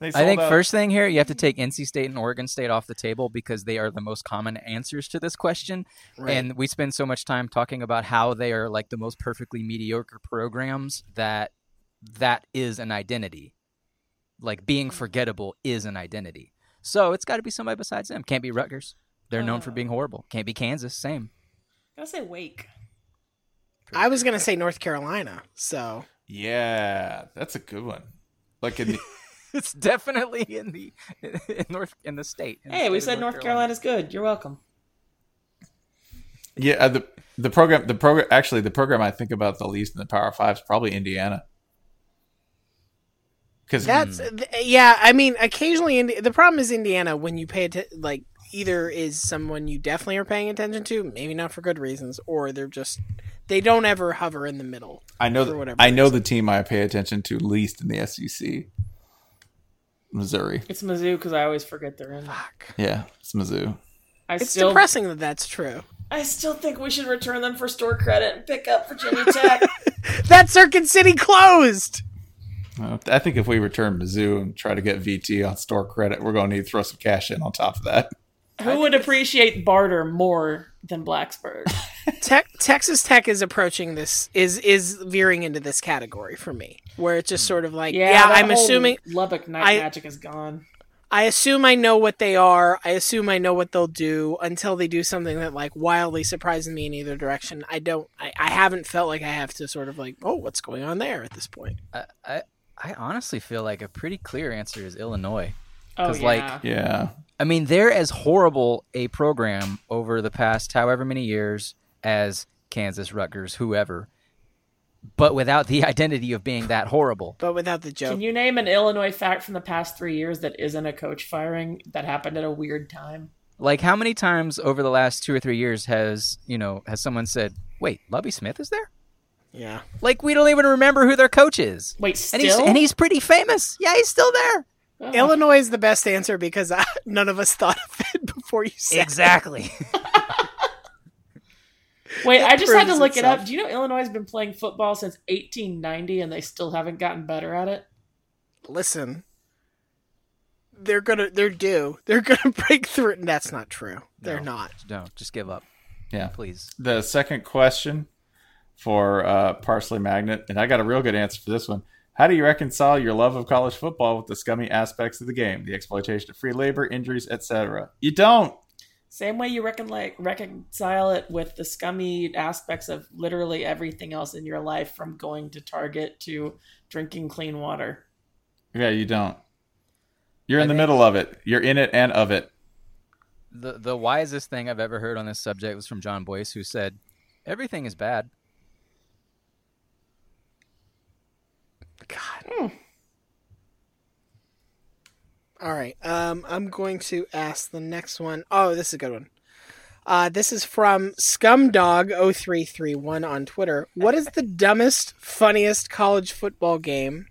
I think out. First thing here, you have to take N C State and Oregon State off the table because they are the most common answers to this question. Right. And we spend so much time talking about how they are like the most perfectly mediocre programs that that is an identity. Like being forgettable is an identity. So it's got to be somebody besides them. Can't be Rutgers. They're uh, known for being horrible. Can't be Kansas. Same. I was going to say Wake. I was going to say North Carolina. So yeah, that's a good one. Like in the... It's definitely in the in North in the state. In hey, the state we said North, North Carolina. Carolina's good. You're welcome. Yeah, uh, the the program the program actually the program I think about the least in the Power Five is probably Indiana. Because that's mm. th- yeah. I mean, occasionally Indi- the problem is Indiana when you pay to, like either is someone you definitely are paying attention to, maybe not for good reasons, or they're just they don't ever hover in the middle. I know. The, I know the team I pay attention to least in the S E C. Missouri. It's Mizzou because I always forget they're in. Fuck. Yeah, it's Mizzou. I it's still, depressing that that's true. I still think we should return them for store credit and pick up Virginia Tech. That Circuit City closed. Uh, I think if we return Mizzou and try to get V T on store credit, we're going to need to throw some cash in on top of that. Who would appreciate barter more than Blacksburg? Te- Texas Tech is approaching this, is is veering into this category for me, where it's just sort of like, yeah, yeah I'm assuming Lubbock Night I, Magic is gone. I assume I know what they are. I assume I know what they'll do until they do something that like wildly surprises me in either direction. I don't. I, I haven't felt like I have to sort of like, oh, what's going on there at this point? I I, I honestly feel like a pretty clear answer is Illinois. Oh yeah. Like, yeah. I mean, they're as horrible a program over the past however many years as Kansas, Rutgers, whoever, but without the identity of being that horrible. But without the joke. Can you name an Illinois fact from the past three years that isn't a coach firing that happened at a weird time? Like, how many times over the last two or three years has, you know, has someone said, wait, Lovie Smith is there? Yeah. Like, we don't even remember who their coach is. Wait, still? And he's, and he's pretty famous. Yeah, he's still there. Oh. Illinois is the best answer because I, none of us thought of it before you said exactly. Wait, that I just had to look itself. It up. Do you know Illinois has been playing football since eighteen ninety and they still haven't gotten better at it? Listen, they're gonna, they're due. They're gonna break through it. And that's not true. They're no, not. No, just give up. Yeah, please. The second question for uh, Parsley Magnet, and I got a real good answer for this one. How do you reconcile your love of college football with the scummy aspects of the game, the exploitation of free labor, injuries, et cetera? You don't. Same way you recon- like, reconcile it with the scummy aspects of literally everything else in your life, from going to Target to drinking clean water. Yeah, you don't. You're in I the middle of it. You're in it and of it. The the wisest thing I've ever heard on this subject was from John Boyce, who said, "Everything is bad." God. Mm. All right. Um, I'm going to ask the next one. Oh, this is a good one. Uh, this is from Scumdog zero three three one on Twitter. What is the dumbest, funniest college football game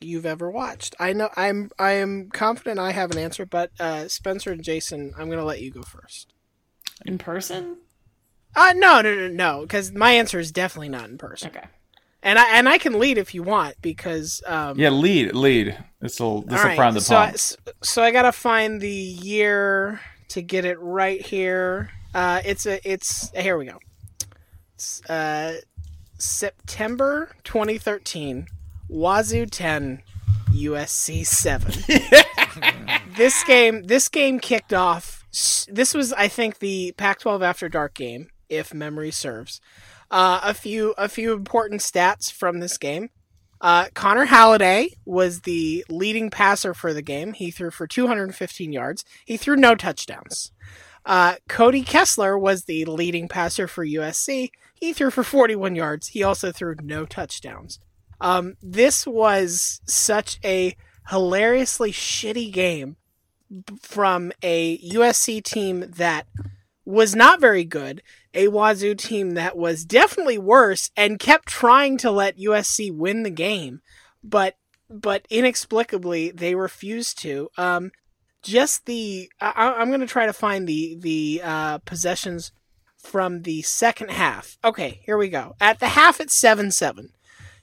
you've ever watched? I know I'm I am confident I have an answer, but uh, Spencer and Jason, I'm going to let you go first. In person? Uh, no, no, no, no, because my answer is definitely not in person. Okay. And I and I can lead if you want, because um, yeah, lead lead. This will this will prime the pump. So I, so I gotta find the year to get it right here. Uh, it's a it's here we go. It's, uh, September twenty thirteen, Wazoo ten, U S C seven. This game this game kicked off. This was I think the Pac twelve After Dark game, if memory serves. Uh, a few a few important stats from this game. Uh, Connor Halliday was the leading passer for the game. He threw for two hundred fifteen yards. He threw no touchdowns. Uh, Cody Kessler was the leading passer for U S C. He threw for forty-one yards. He also threw no touchdowns. Um, this was such a hilariously shitty game from a U S C team that was not very good, a Wazoo team that was definitely worse and kept trying to let U S C win the game, but but inexplicably they refused to. Um, just the I, I'm going to try to find the the uh, possessions from the second half. Okay, here we go. At the half, it's seven seven.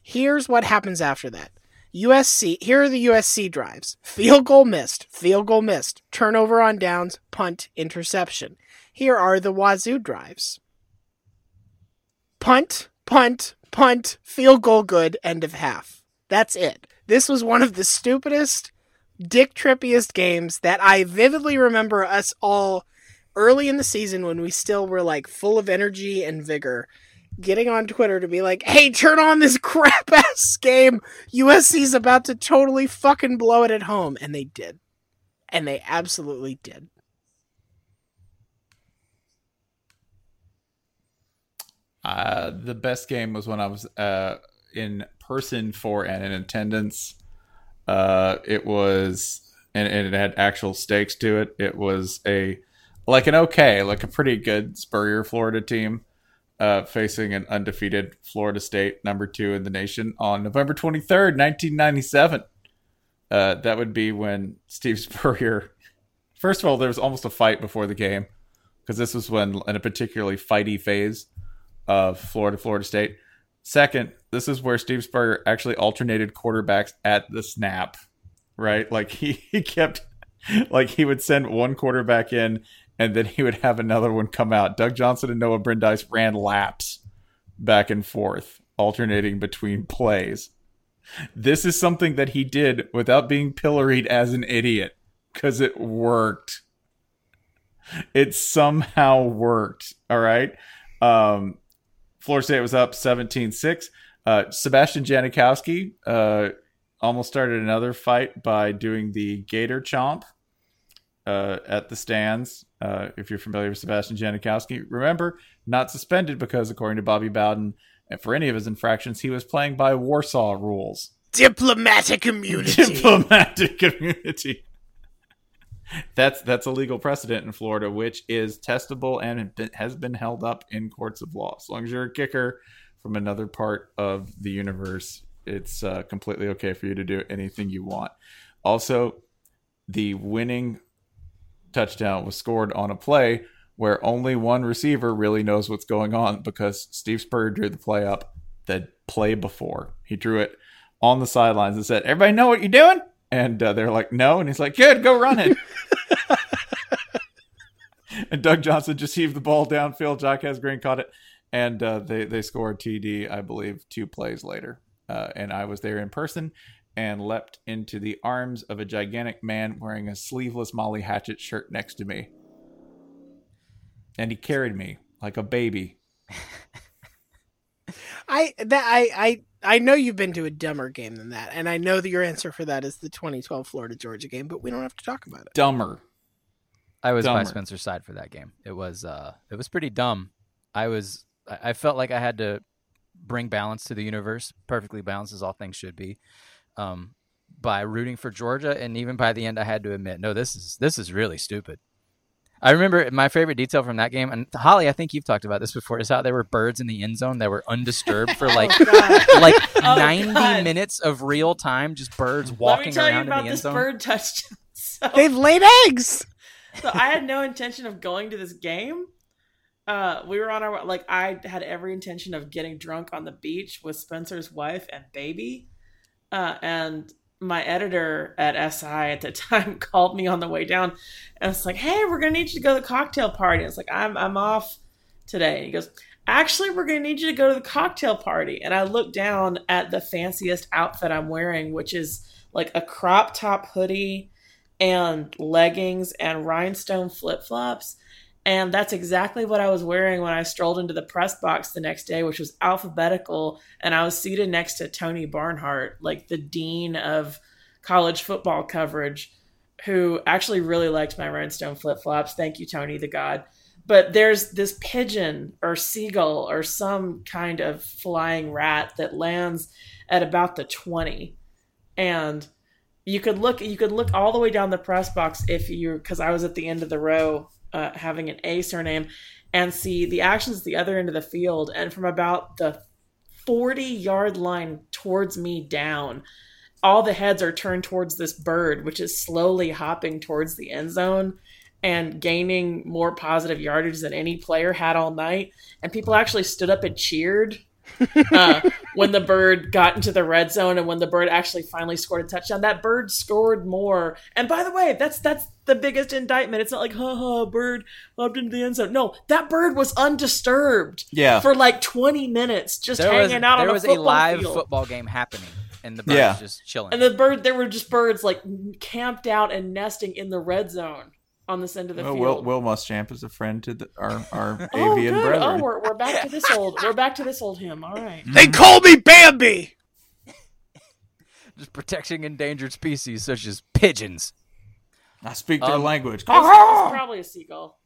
Here's what happens after that. U S C, here are the U S C drives. Field goal missed, field goal missed, turnover on downs, punt, interception. Here are the Wazoo drives. Punt, punt, punt, field goal good, end of half. That's it. This was one of the stupidest, dick trippiest games that I vividly remember us all early in the season when we still were like full of energy and vigor, getting on Twitter to be like, hey, turn on this crap-ass game. U S C's about to totally fucking blow it at home. And they did. And they absolutely did. Uh, the best game was when I was uh, in person for and in attendance. Uh, it was... And, and it had actual stakes to it. It was a... Like an okay, like a pretty good Spurrier Florida team. Uh, facing an undefeated Florida State, number two in the nation, on November twenty-third, nineteen ninety-seven. Uh, that would be when Steve Spurrier... First of all, there was almost a fight before the game, because this was when in a particularly fighty phase of Florida, Florida State. Second, this is where Steve Spurrier actually alternated quarterbacks at the snap, right? Like, he, he kept... Like, he would send one quarterback in, and then he would have another one come out. Doug Johnson and Noah Brindise ran laps back and forth, alternating between plays. This is something that he did without being pilloried as an idiot, because it worked. It somehow worked, all right? Um, Florida State was up seventeen six. Uh, Sebastian Janikowski uh, almost started another fight by doing the gator chomp uh, at the stands. Uh, if you're familiar with Sebastian Janikowski, remember, not suspended because, according to Bobby Bowden, and for any of his infractions, he was playing by Warsaw rules. Diplomatic immunity. Diplomatic immunity. That's that's a legal precedent in Florida, which is testable and has been held up in courts of law. As long as you're a kicker from another part of the universe, it's uh, completely okay for you to do anything you want. Also, the winning touchdown was scored on a play where only one receiver really knows what's going on, because Steve Spurrier drew the play up the play before. He drew it on the sidelines and said, everybody know what you're doing? And uh, they're like, no. And he's like, good, go run it. And Doug Johnson just heaved the ball downfield. Jacquez Green caught it. And uh, they, they scored T D, I believe, two plays later. Uh, and I was there in person and leapt into the arms of a gigantic man wearing a sleeveless Molly Hatchet shirt next to me. And he carried me like a baby. I that I, I I know you've been to a dumber game than that, and I know that your answer for that is the twenty twelve Florida Georgia game, but we don't have to talk about it. Dumber. I was dumber. By Spencer's side for that game. It was uh it was pretty dumb. I was I felt like I had to bring balance to the universe. Perfectly balanced as all things should be. Um, by rooting for Georgia, and even by the end, I had to admit, no, this is this is really stupid. I remember my favorite detail from that game, and Holly, I think you've talked about this before, is how there were birds in the end zone that were undisturbed for like oh, like oh, ninety God. minutes of real time, just birds walking around in the end zone. Let me tell you about this bird touchdown. So, they've laid eggs. So I had no intention of going to this game. Uh, we were on our like I had every intention of getting drunk on the beach with Spencer's wife and baby. Uh, and my editor at S I at the time called me on the way down, and it's like, "Hey, we're gonna need you to go to the cocktail party." And it's like, "I'm I'm off today." And he goes, "Actually, we're gonna need you to go to the cocktail party." And I look down at the fanciest outfit I'm wearing, which is like a crop top hoodie and leggings and rhinestone flip flops, and that's exactly what I was wearing when I strolled into the press box the next day, which was alphabetical. And I was seated next to Tony Barnhart, like the dean of college football coverage, who actually really liked my rhinestone flip-flops. Thank you, Tony, the god. But there's this pigeon or seagull or some kind of flying rat that lands at about the twenty. And you could look, you could look all the way down the press box if you, because I was at the end of the row uh, having an A surname and see the actions at the other end of the field. And from about the forty-yard line towards me down, all the heads are turned towards this bird, which is slowly hopping towards the end zone and gaining more positive yardage than any player had all night. And people actually stood up and cheered uh, when the bird got into the red zone and when the bird actually finally scored a touchdown. That bird scored more. And by the way, that's that's the biggest indictment. It's not like, ha ha, bird hopped into the end zone. No, that bird was undisturbed yeah. for like twenty minutes just there hanging was, out on a football field. There was a live field. football game happening. And the birds yeah. just chilling. And the bird, there were just birds like camped out and nesting in the red zone on this end of the well, field. Will, Will Muschamp is a friend to the, our our oh, avian good. brethren. Oh, we're, we're back to this old. We're back to this old hymn. All right. They call me Bambi. Just protecting endangered species such as pigeons. I speak their um, language. It's probably a seagull.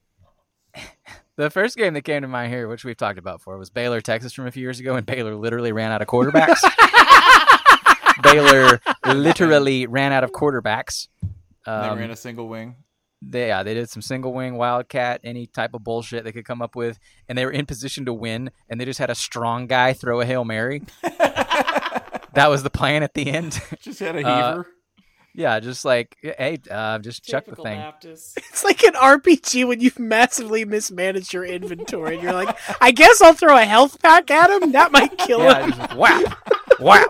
The first game that came to mind here, which we've talked about before, was Baylor, Texas, from a few years ago, and Baylor literally ran out of quarterbacks. Baylor literally ran out of quarterbacks. Um, they ran a single wing. They, yeah, they did some single wing, wildcat, any type of bullshit they could come up with. And they were in position to win, and they just had a strong guy throw a Hail Mary. That was the plan at the end. Just had a heaver. Uh, yeah, just like, hey, uh, just check the thing. Baptist. It's like an R P G when you've massively mismanaged your inventory. And you're like, I guess I'll throw a health pack at him. That might kill yeah, him. Wow. Wow.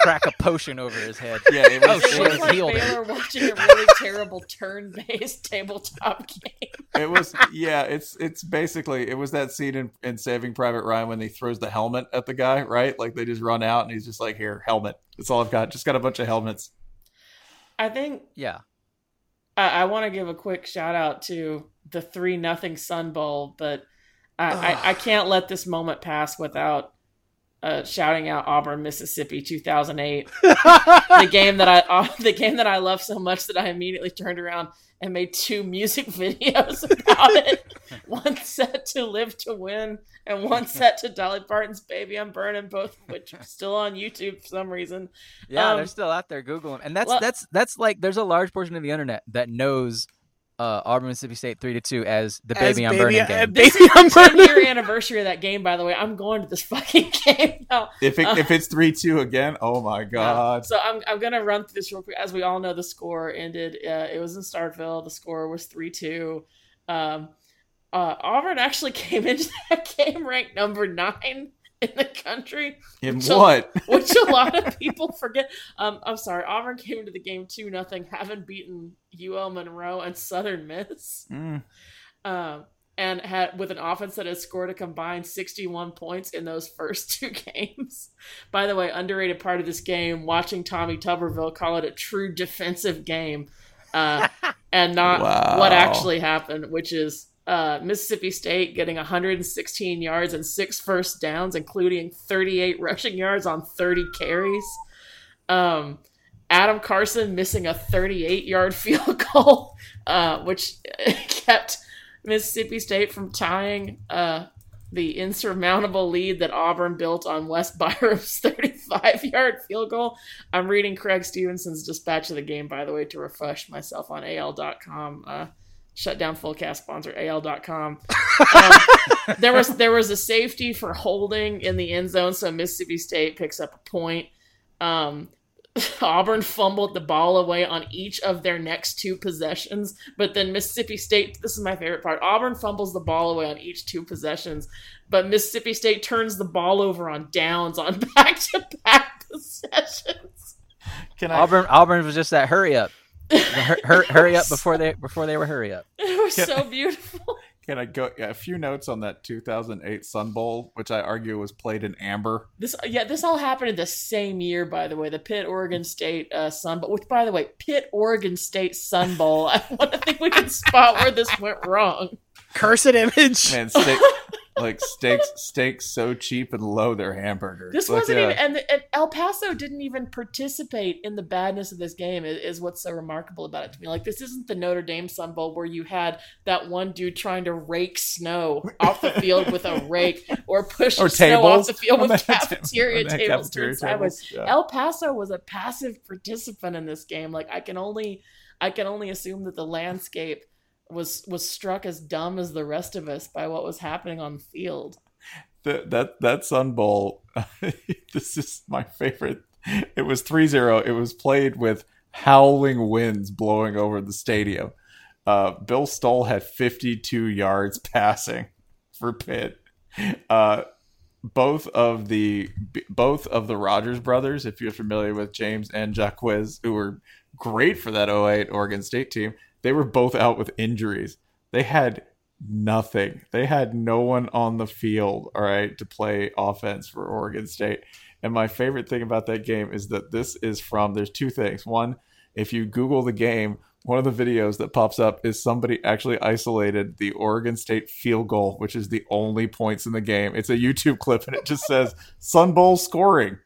Crack a potion over his head. Yeah, it was, oh, it was like healed. They were watching a really terrible turn-based tabletop game. It was, yeah. It's it's basically it was that scene in, in Saving Private Ryan when he throws the helmet at the guy, right? Like they just run out and he's just like, "Here, helmet. That's all I've got. Just got a bunch of helmets." I think. Yeah. I, I want to give a quick shout out to the three nothing Sun Bowl, but I, I I can't let this moment pass without. Uh, shouting out Auburn, Mississippi, two thousand eight, the game that I uh, the game that I love so much that I immediately turned around and made two music videos about it. One set to Live to Win and one set to Dolly Parton's Baby I'm Burning, both of which are still on YouTube for some reason. Yeah, um, they're still out there. Google them, and that's well, that's that's like there's a large portion of the internet that knows. Uh, Auburn, Mississippi State, three to two, as the as baby, baby I'm burning game. Uh, this baby is I'm burning. The ten-year anniversary of that game. By the way, I'm going to this fucking game now. If it, um, if it's three two again, oh my god! Yeah. So I'm I'm gonna run through this real quick. As we all know, the score ended. Uh, it was in Starkville. The score was three two. Um, uh, Auburn actually came into that game ranked number nine in the country. In which what? A, which a lot of people forget. Um, I'm sorry. Auburn came into the game two nothing, having beaten U L Monroe and Southern Miss, mm. um, and had with an offense that has scored a combined sixty-one points in those first two games. By the way, underrated part of this game, watching Tommy Tuberville call it a true defensive game, uh, and not wow. what actually happened, which is uh, Mississippi State getting one hundred sixteen yards and six first downs, including thirty-eight rushing yards on thirty carries. Um, Adam Carson missing a thirty-eight-yard field goal, uh, which kept Mississippi State from tying uh, the insurmountable lead that Auburn built on West Byram's thirty-five-yard field goal. I'm reading Craig Stevenson's dispatch of the game, by the way, to refresh myself on A L dot com. Uh, shut down Fullcast sponsor, A L dot com. Um, there was, there was a safety for holding in the end zone, so Mississippi State picks up a point. Um Auburn fumbled the ball away on each of their next two possessions, but then Mississippi State, this is my favorite part, Auburn fumbles the ball away on each two possessions, but Mississippi State turns the ball over on downs on back-to-back possessions. Can I... Auburn Auburn was just that hurry up. Hur- hur- hurry up before they before they were hurry up. They were Can so I... beautiful. Can I go yeah, a few notes on that two thousand eight Sun Bowl, which I argue was played in amber? This yeah, this all happened in the same year, by the way. The Pitt Oregon State uh, Sun Bowl, which by the way, Pitt Oregon State Sun Bowl. I want to think we can spot where this went wrong. Cursed image. Man, steak, like steaks, steaks so cheap and low they're hamburgers. This like, wasn't yeah. even, and, the, and El Paso didn't even participate in the badness of this game. Is, is what's so remarkable about it to me. Like this isn't the Notre Dame Sun Bowl where you had that one dude trying to rake snow off the field with a rake or push or snow tables. Off the field with cafeteria tables. tables, cafeteria tables. Yeah. El Paso was a passive participant in this game. Like I can only, I can only assume that the landscape was was struck as dumb as the rest of us by what was happening on the field. That that, that Sun Bowl, this is my favorite. It was three zero. It was played with howling winds blowing over the stadium. Uh, Bill Stoll had fifty-two yards passing for Pitt. Uh, both of the both of the Rodgers brothers, if you're familiar with James and Jacquez, who were great for that oh eight Oregon State team, they were both out with injuries. They had nothing. They had no one on the field, all right, to play offense for Oregon State. And my favorite thing about that game is that this is from, there's two things. One, if you Google the game, one of the videos that pops up is somebody actually isolated the Oregon State field goal, which is the only points in the game. It's a YouTube clip, and it just says, Sun Bowl scoring.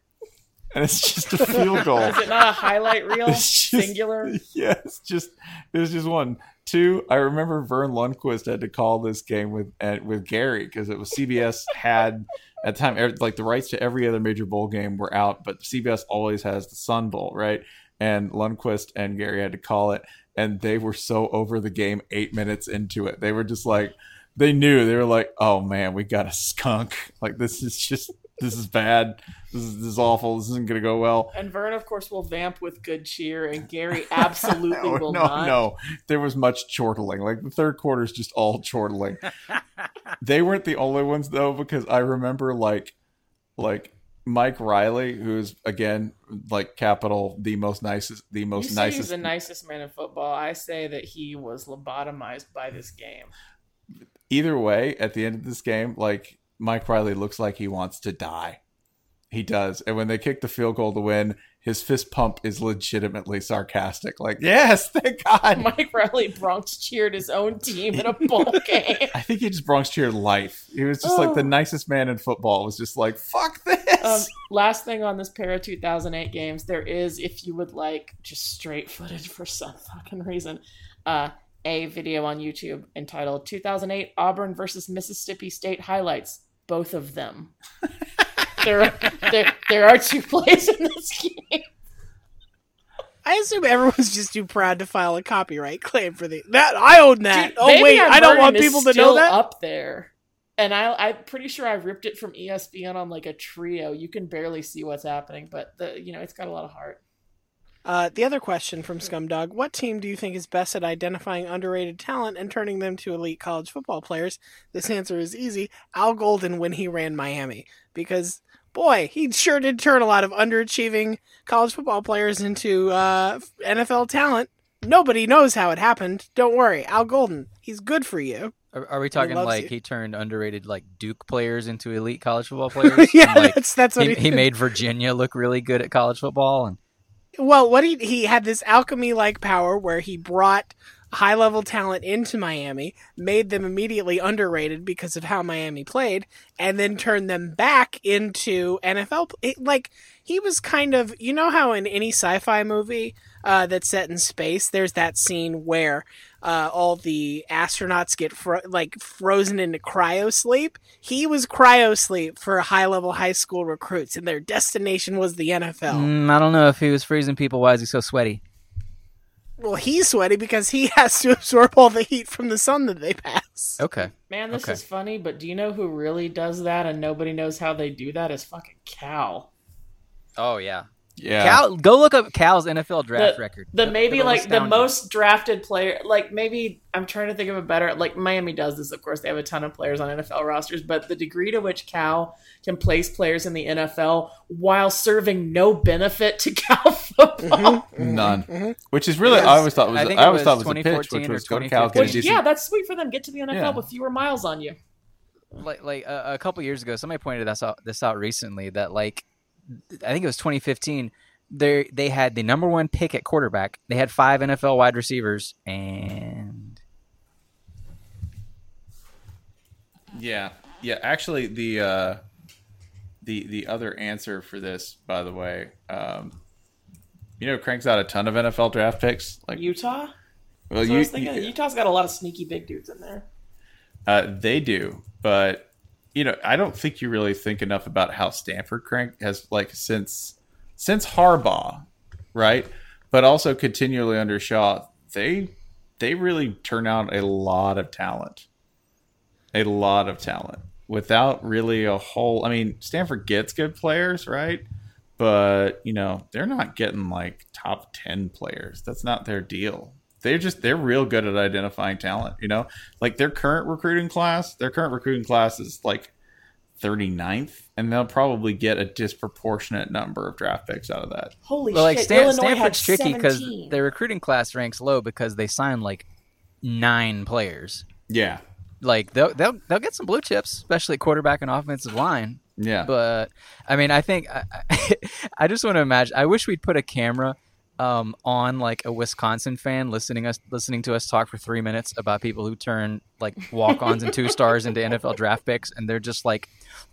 And it's just a field goal. Is it not a highlight reel? Just, singular? Yeah, it's just, it was just one. Two, I remember Vern Lundquist had to call this game with with Gary because it was C B S had, at the time, like the rights to every other major bowl game were out, but C B S always has the Sun Bowl, right? And Lundquist and Gary had to call it, and they were so over the game eight minutes into it. They were just like, they knew. They were like, oh, man, we got a skunk. Like, this is just... This is bad. This is, this is awful. This isn't going to go well. And Vern, of course, will vamp with good cheer, and Gary absolutely no, will no, not. No, no. There was much chortling. Like, the third quarter is just all chortling. They weren't the only ones, though, because I remember, like, like Mike Riley, who's, again, like, capital, the most nicest. The most you say nicest. He's the nicest man in football. I say that he was lobotomized by this game. Either way, at the end of this game, like, Mike Riley looks like he wants to die. He does. And when they kick the field goal to win, his fist pump is legitimately sarcastic. Like, yes, thank God. Mike Riley Bronx cheered his own team in a bowl game. I think he just Bronx cheered life. He was just oh. like the nicest man in football. It was just like, fuck this. Um, last thing on this pair of two thousand eight games, there is, if you would like just straight footage for some fucking reason, uh, a video on YouTube entitled two thousand eight Auburn versus Mississippi State highlights. Both of them. there, are, there, there are two plays in this game. I assume everyone's just too proud to file a copyright claim for the that. I own that. Dude, oh wait, I don't want people to know that. Up there, and I, I'm pretty sure I ripped it from E S P N on like a trio. You can barely see what's happening, but the you know it's got a lot of heart. Uh, the other question from Scumdog, what team do you think is best at identifying underrated talent and turning them to elite college football players? This answer is easy. Al Golden when he ran Miami. Because, boy, he sure did turn a lot of underachieving college football players into uh, N F L talent. Nobody knows how it happened. Don't worry. Al Golden, he's good for you. Are, are we talking he like you. He turned underrated like Duke players into elite college football players? yeah, and, like, that's, that's what he, he, he made Virginia look really good at college football and... Well, what he he had this alchemy-like power where he brought high-level talent into Miami, made them immediately underrated because of how Miami played, and then turned them back into N F L. It, like, he was kind of, you know how in any sci-fi movie uh, that's set in space, there's that scene where uh, all the astronauts get fro- like frozen into cryo sleep? He was cryo sleep for high-level high school recruits, and their destination was the N F L. Mm, I don't know if he was freezing people. Why is he so sweaty? Well, he's sweaty because he has to absorb all the heat from the sun that they pass. Okay. Man, this okay. is funny, but do you know who really does that and nobody knows how they do that? Is fucking Cal. Oh, yeah. Yeah. Cal, go look up Cal's N F L draft the, record. The, the maybe, like, the most drafted player. Like, maybe, I'm trying to think of a better, like, Miami does this, of course. They have a ton of players on N F L rosters, but the degree to which Cal can place players in the N F L while serving no benefit to Cal football. Mm-hmm. None. Mm-hmm. Which is really, yes. I always thought was, I I always was thought was a pitch, which was go to Cal. Which, yeah, that's sweet for them. Get to the N F L yeah. with fewer miles on you. Like, like uh, a couple years ago, somebody pointed this out, this out recently that, like, I think it was twenty fifteen. They they had the number one pick at quarterback. They had five N F L wide receivers, and yeah, yeah. Actually, the uh, the the other answer for this, by the way, um, you know, cranks out a ton of N F L draft picks, like Utah. Well, you, I was thinking, you, Utah's got a lot of sneaky big dudes in there. Uh, they do, but. You know, I don't think you really think enough about how Stanford crank has like since since Harbaugh, right? But also continually under Shaw, they they really turn out a lot of talent. A lot of talent. Without really a whole... I mean, Stanford gets good players, right? But, you know, they're not getting, like, top ten players. That's not their deal. They're just... They're real good at identifying talent, you know? Like, their current recruiting class... Their current recruiting class is, like, thirty-ninth. And they'll probably get a disproportionate number of draft picks out of that. Holy well, shit, like Stan- Illinois Stanford's tricky because their recruiting class ranks low because they signed, like, nine players. Yeah. Like they'll they'll they'll get some blue chips, especially quarterback and offensive line. Yeah. But I mean, I think I, I just want to imagine. I wish we'd put a camera um, on like a Wisconsin fan listening us listening to us talk for three minutes about people who turn like walk-ons and two stars into N F L draft picks, and they're just like,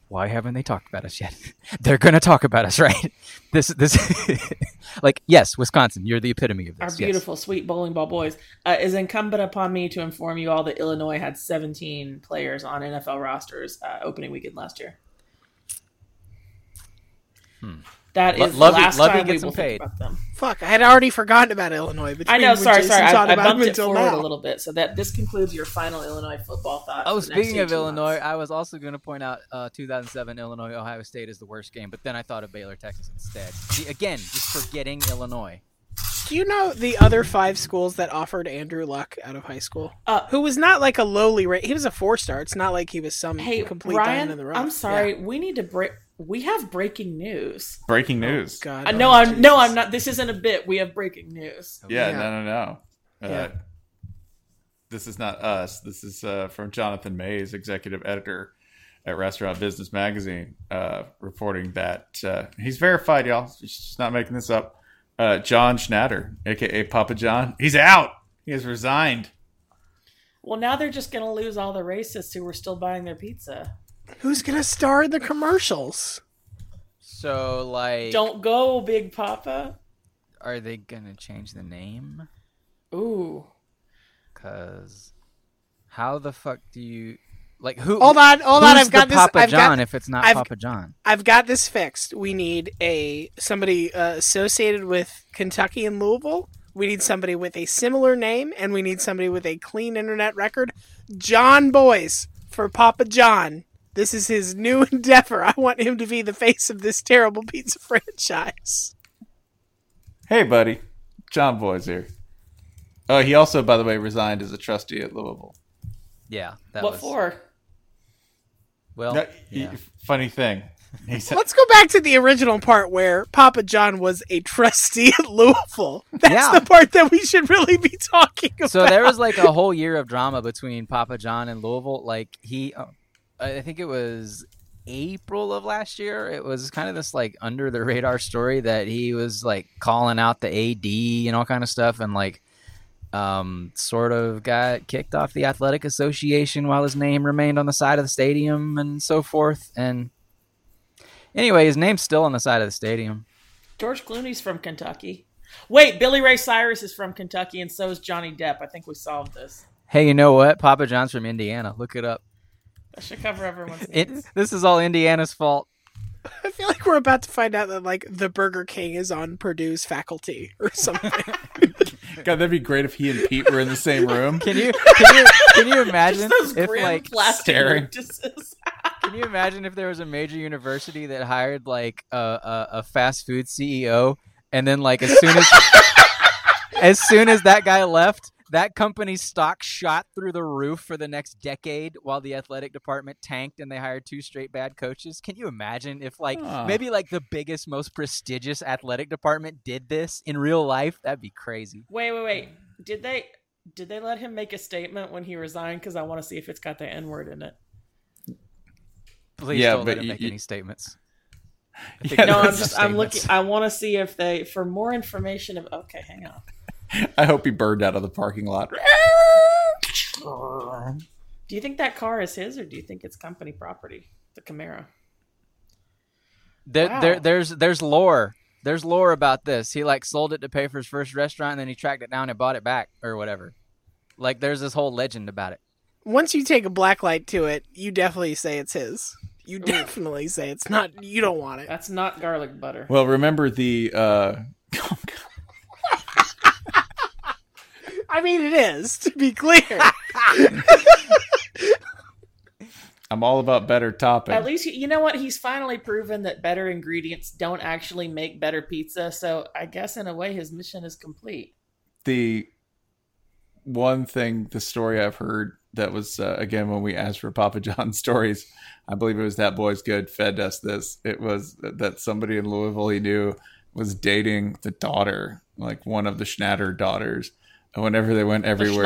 "Why haven't they talked about us yet? They're gonna talk about us, right? This this like yes, Wisconsin, you're the epitome of this. Our beautiful, yes. sweet bowling ball boys. Uh, is incumbent upon me to inform you all that Illinois had seventeen players on N F L rosters uh, opening weekend last year. Hmm. That is L- Lovey, last Lovey time we will paid. Think about them. Fuck, I had already forgotten about Illinois. I know, sorry, sorry. I, I bumped it forward now. A little bit. So that this concludes your final Illinois football thoughts. Oh, speaking of Illinois, months. I was also going to point out uh, two thousand seven Illinois-Ohio State is the worst game, but then I thought of Baylor-Texas instead. The, again, just forgetting Illinois. Do you know the other five schools that offered Andrew Luck out of high school? Uh, Who was not like a lowly rate. He was a four-star. It's not like he was some hey, complete Ryan, diamond in the rough. I'm sorry. Yeah. We need to break... We have breaking news. Breaking news. Oh, God. Uh, no, oh, I'm geez. no, I'm not. This isn't a bit. We have breaking news. Yeah, yeah. no, no, no. Uh, yeah. This is not us. This is uh, from Jonathan Mays, executive editor at Restaurant Business Magazine, uh, reporting that uh, he's verified, y'all. He's not making this up. Uh, John Schnatter, a k a. Papa John, he's out. He has resigned. Well, now they're just going to lose all the racists who were still buying their pizza. Who's going to star in the commercials? So, like... Don't go, Big Papa. Are they going to change the name? Ooh. Because how the fuck do you... Like, who... Hold on, hold on. I've got this... Who's Papa John if it's not Papa John? I've got this fixed. We need a somebody uh, associated with Kentucky and Louisville. We need somebody with a similar name. And we need somebody with a clean internet record. John Boys for Papa John. This is his new endeavor. I want him to be the face of this terrible pizza franchise. Hey, buddy. John Boy's here. Oh, he also, by the way, resigned as a trustee at Louisville. Yeah. That what was... for? Well, no, yeah. he, funny thing. He said... Let's go back to the original part where Papa John was a trustee at Louisville. That's yeah. the part that we should really be talking about. So there was like a whole year of drama between Papa John and Louisville. Like he... Oh, I think it was April of last year. It was kind of this like under the radar story that he was like calling out the A D and all kind of stuff, and like um, sort of got kicked off the athletic association while his name remained on the side of the stadium and so forth. And anyway, his name's still on the side of the stadium. George Clooney's from Kentucky. Wait, Billy Ray Cyrus is from Kentucky, and so is Johnny Depp. I think we solved this. Hey, you know what? Papa John's from Indiana. Look it up. I should cover everyone's names. It, this is all Indiana's fault. I feel like we're about to find out that like the Burger King is on Purdue's faculty or something. God, that'd be great if he and Pete were in the same room. Can you can you, can you imagine just those if like staring? Can you imagine if there was a major university that hired like a a, a fast food C E O, and then like as soon as as soon as that guy left, that company's stock shot through the roof for the next decade while the athletic department tanked and they hired two straight bad coaches. Can you imagine if like oh. maybe like the biggest, most prestigious athletic department did this in real life? That'd be crazy. Wait, wait, wait. Did they did they let him make a statement when he resigned? Because I want to see if it's got the N-word in it. Please yeah, don't let him you, make you... any statements. I think yeah, no, I'm just statements. I'm looking I want to see if they for more information of okay, hang on. I hope he burned out of the parking lot. Do you think that car is his, or do you think it's company property? The Camaro. There, wow. there, there's, there's lore. There's lore about this. He like sold it to pay for his first restaurant, and then he tracked it down and bought it back, or whatever. Like there's this whole legend about it. Once you take a blacklight to it, you definitely say it's his. You definitely Ooh. say it's not. You don't want it. That's not garlic butter. Well, remember the. Uh... I mean, it is, to be clear. I'm all about better topping. At least, you know what? He's finally proven that better ingredients don't actually make better pizza. So I guess in a way his mission is complete. The one thing, the story I've heard that was, uh, again, when we asked for Papa John stories, I believe it was That Boy's Good fed us this. It was that somebody in Louisville he knew was dating the daughter, like one of the Schnatter daughters. And whenever they went everywhere,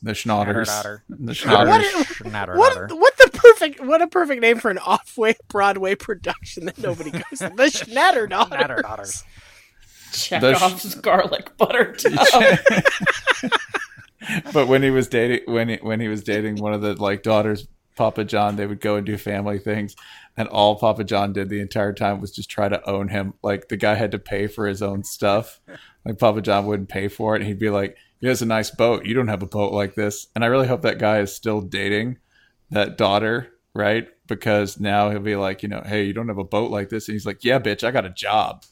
the Schnatters, the Schnatters, what, what the perfect, what a perfect name for an off-way Broadway production that nobody goes to. The Schnatter daughters, Chekhov's sh- garlic butter tub. But when he was dating, when he, when he was dating one of the like daughters, Papa John, they would go and do family things, and all Papa John did the entire time was just try to own him. Like the guy had to pay for his own stuff. Like Papa John wouldn't pay for it, and he'd be like, "He has a nice boat. You don't have a boat like this." And I really hope that guy is still dating that daughter, right? Because now he'll be like, you know, "Hey, you don't have a boat like this," and he's like, "Yeah, bitch, I got a job.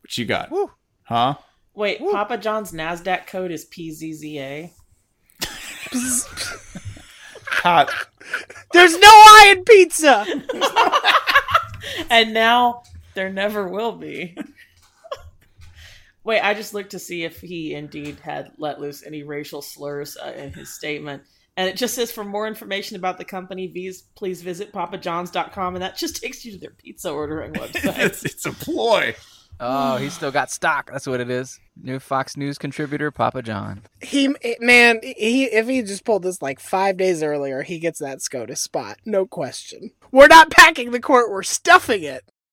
What you got? Woo. Huh?" Wait, Woo. Papa John's NASDAQ code is P Z Z A. Hot. There's no I in pizza. And now there never will be. Wait, I just looked to see if he indeed had let loose any racial slurs uh, in his statement. And it just says, for more information about the company, please visit papa johns dot com. And that just takes you to their pizza ordering website. it's, it's a ploy. Oh, he's still got stock. That's what it is. New Fox News contributor, Papa John. He man, he if he just pulled this like five days earlier, he gets that SCOTUS spot. No question. We're not packing the court. We're stuffing it.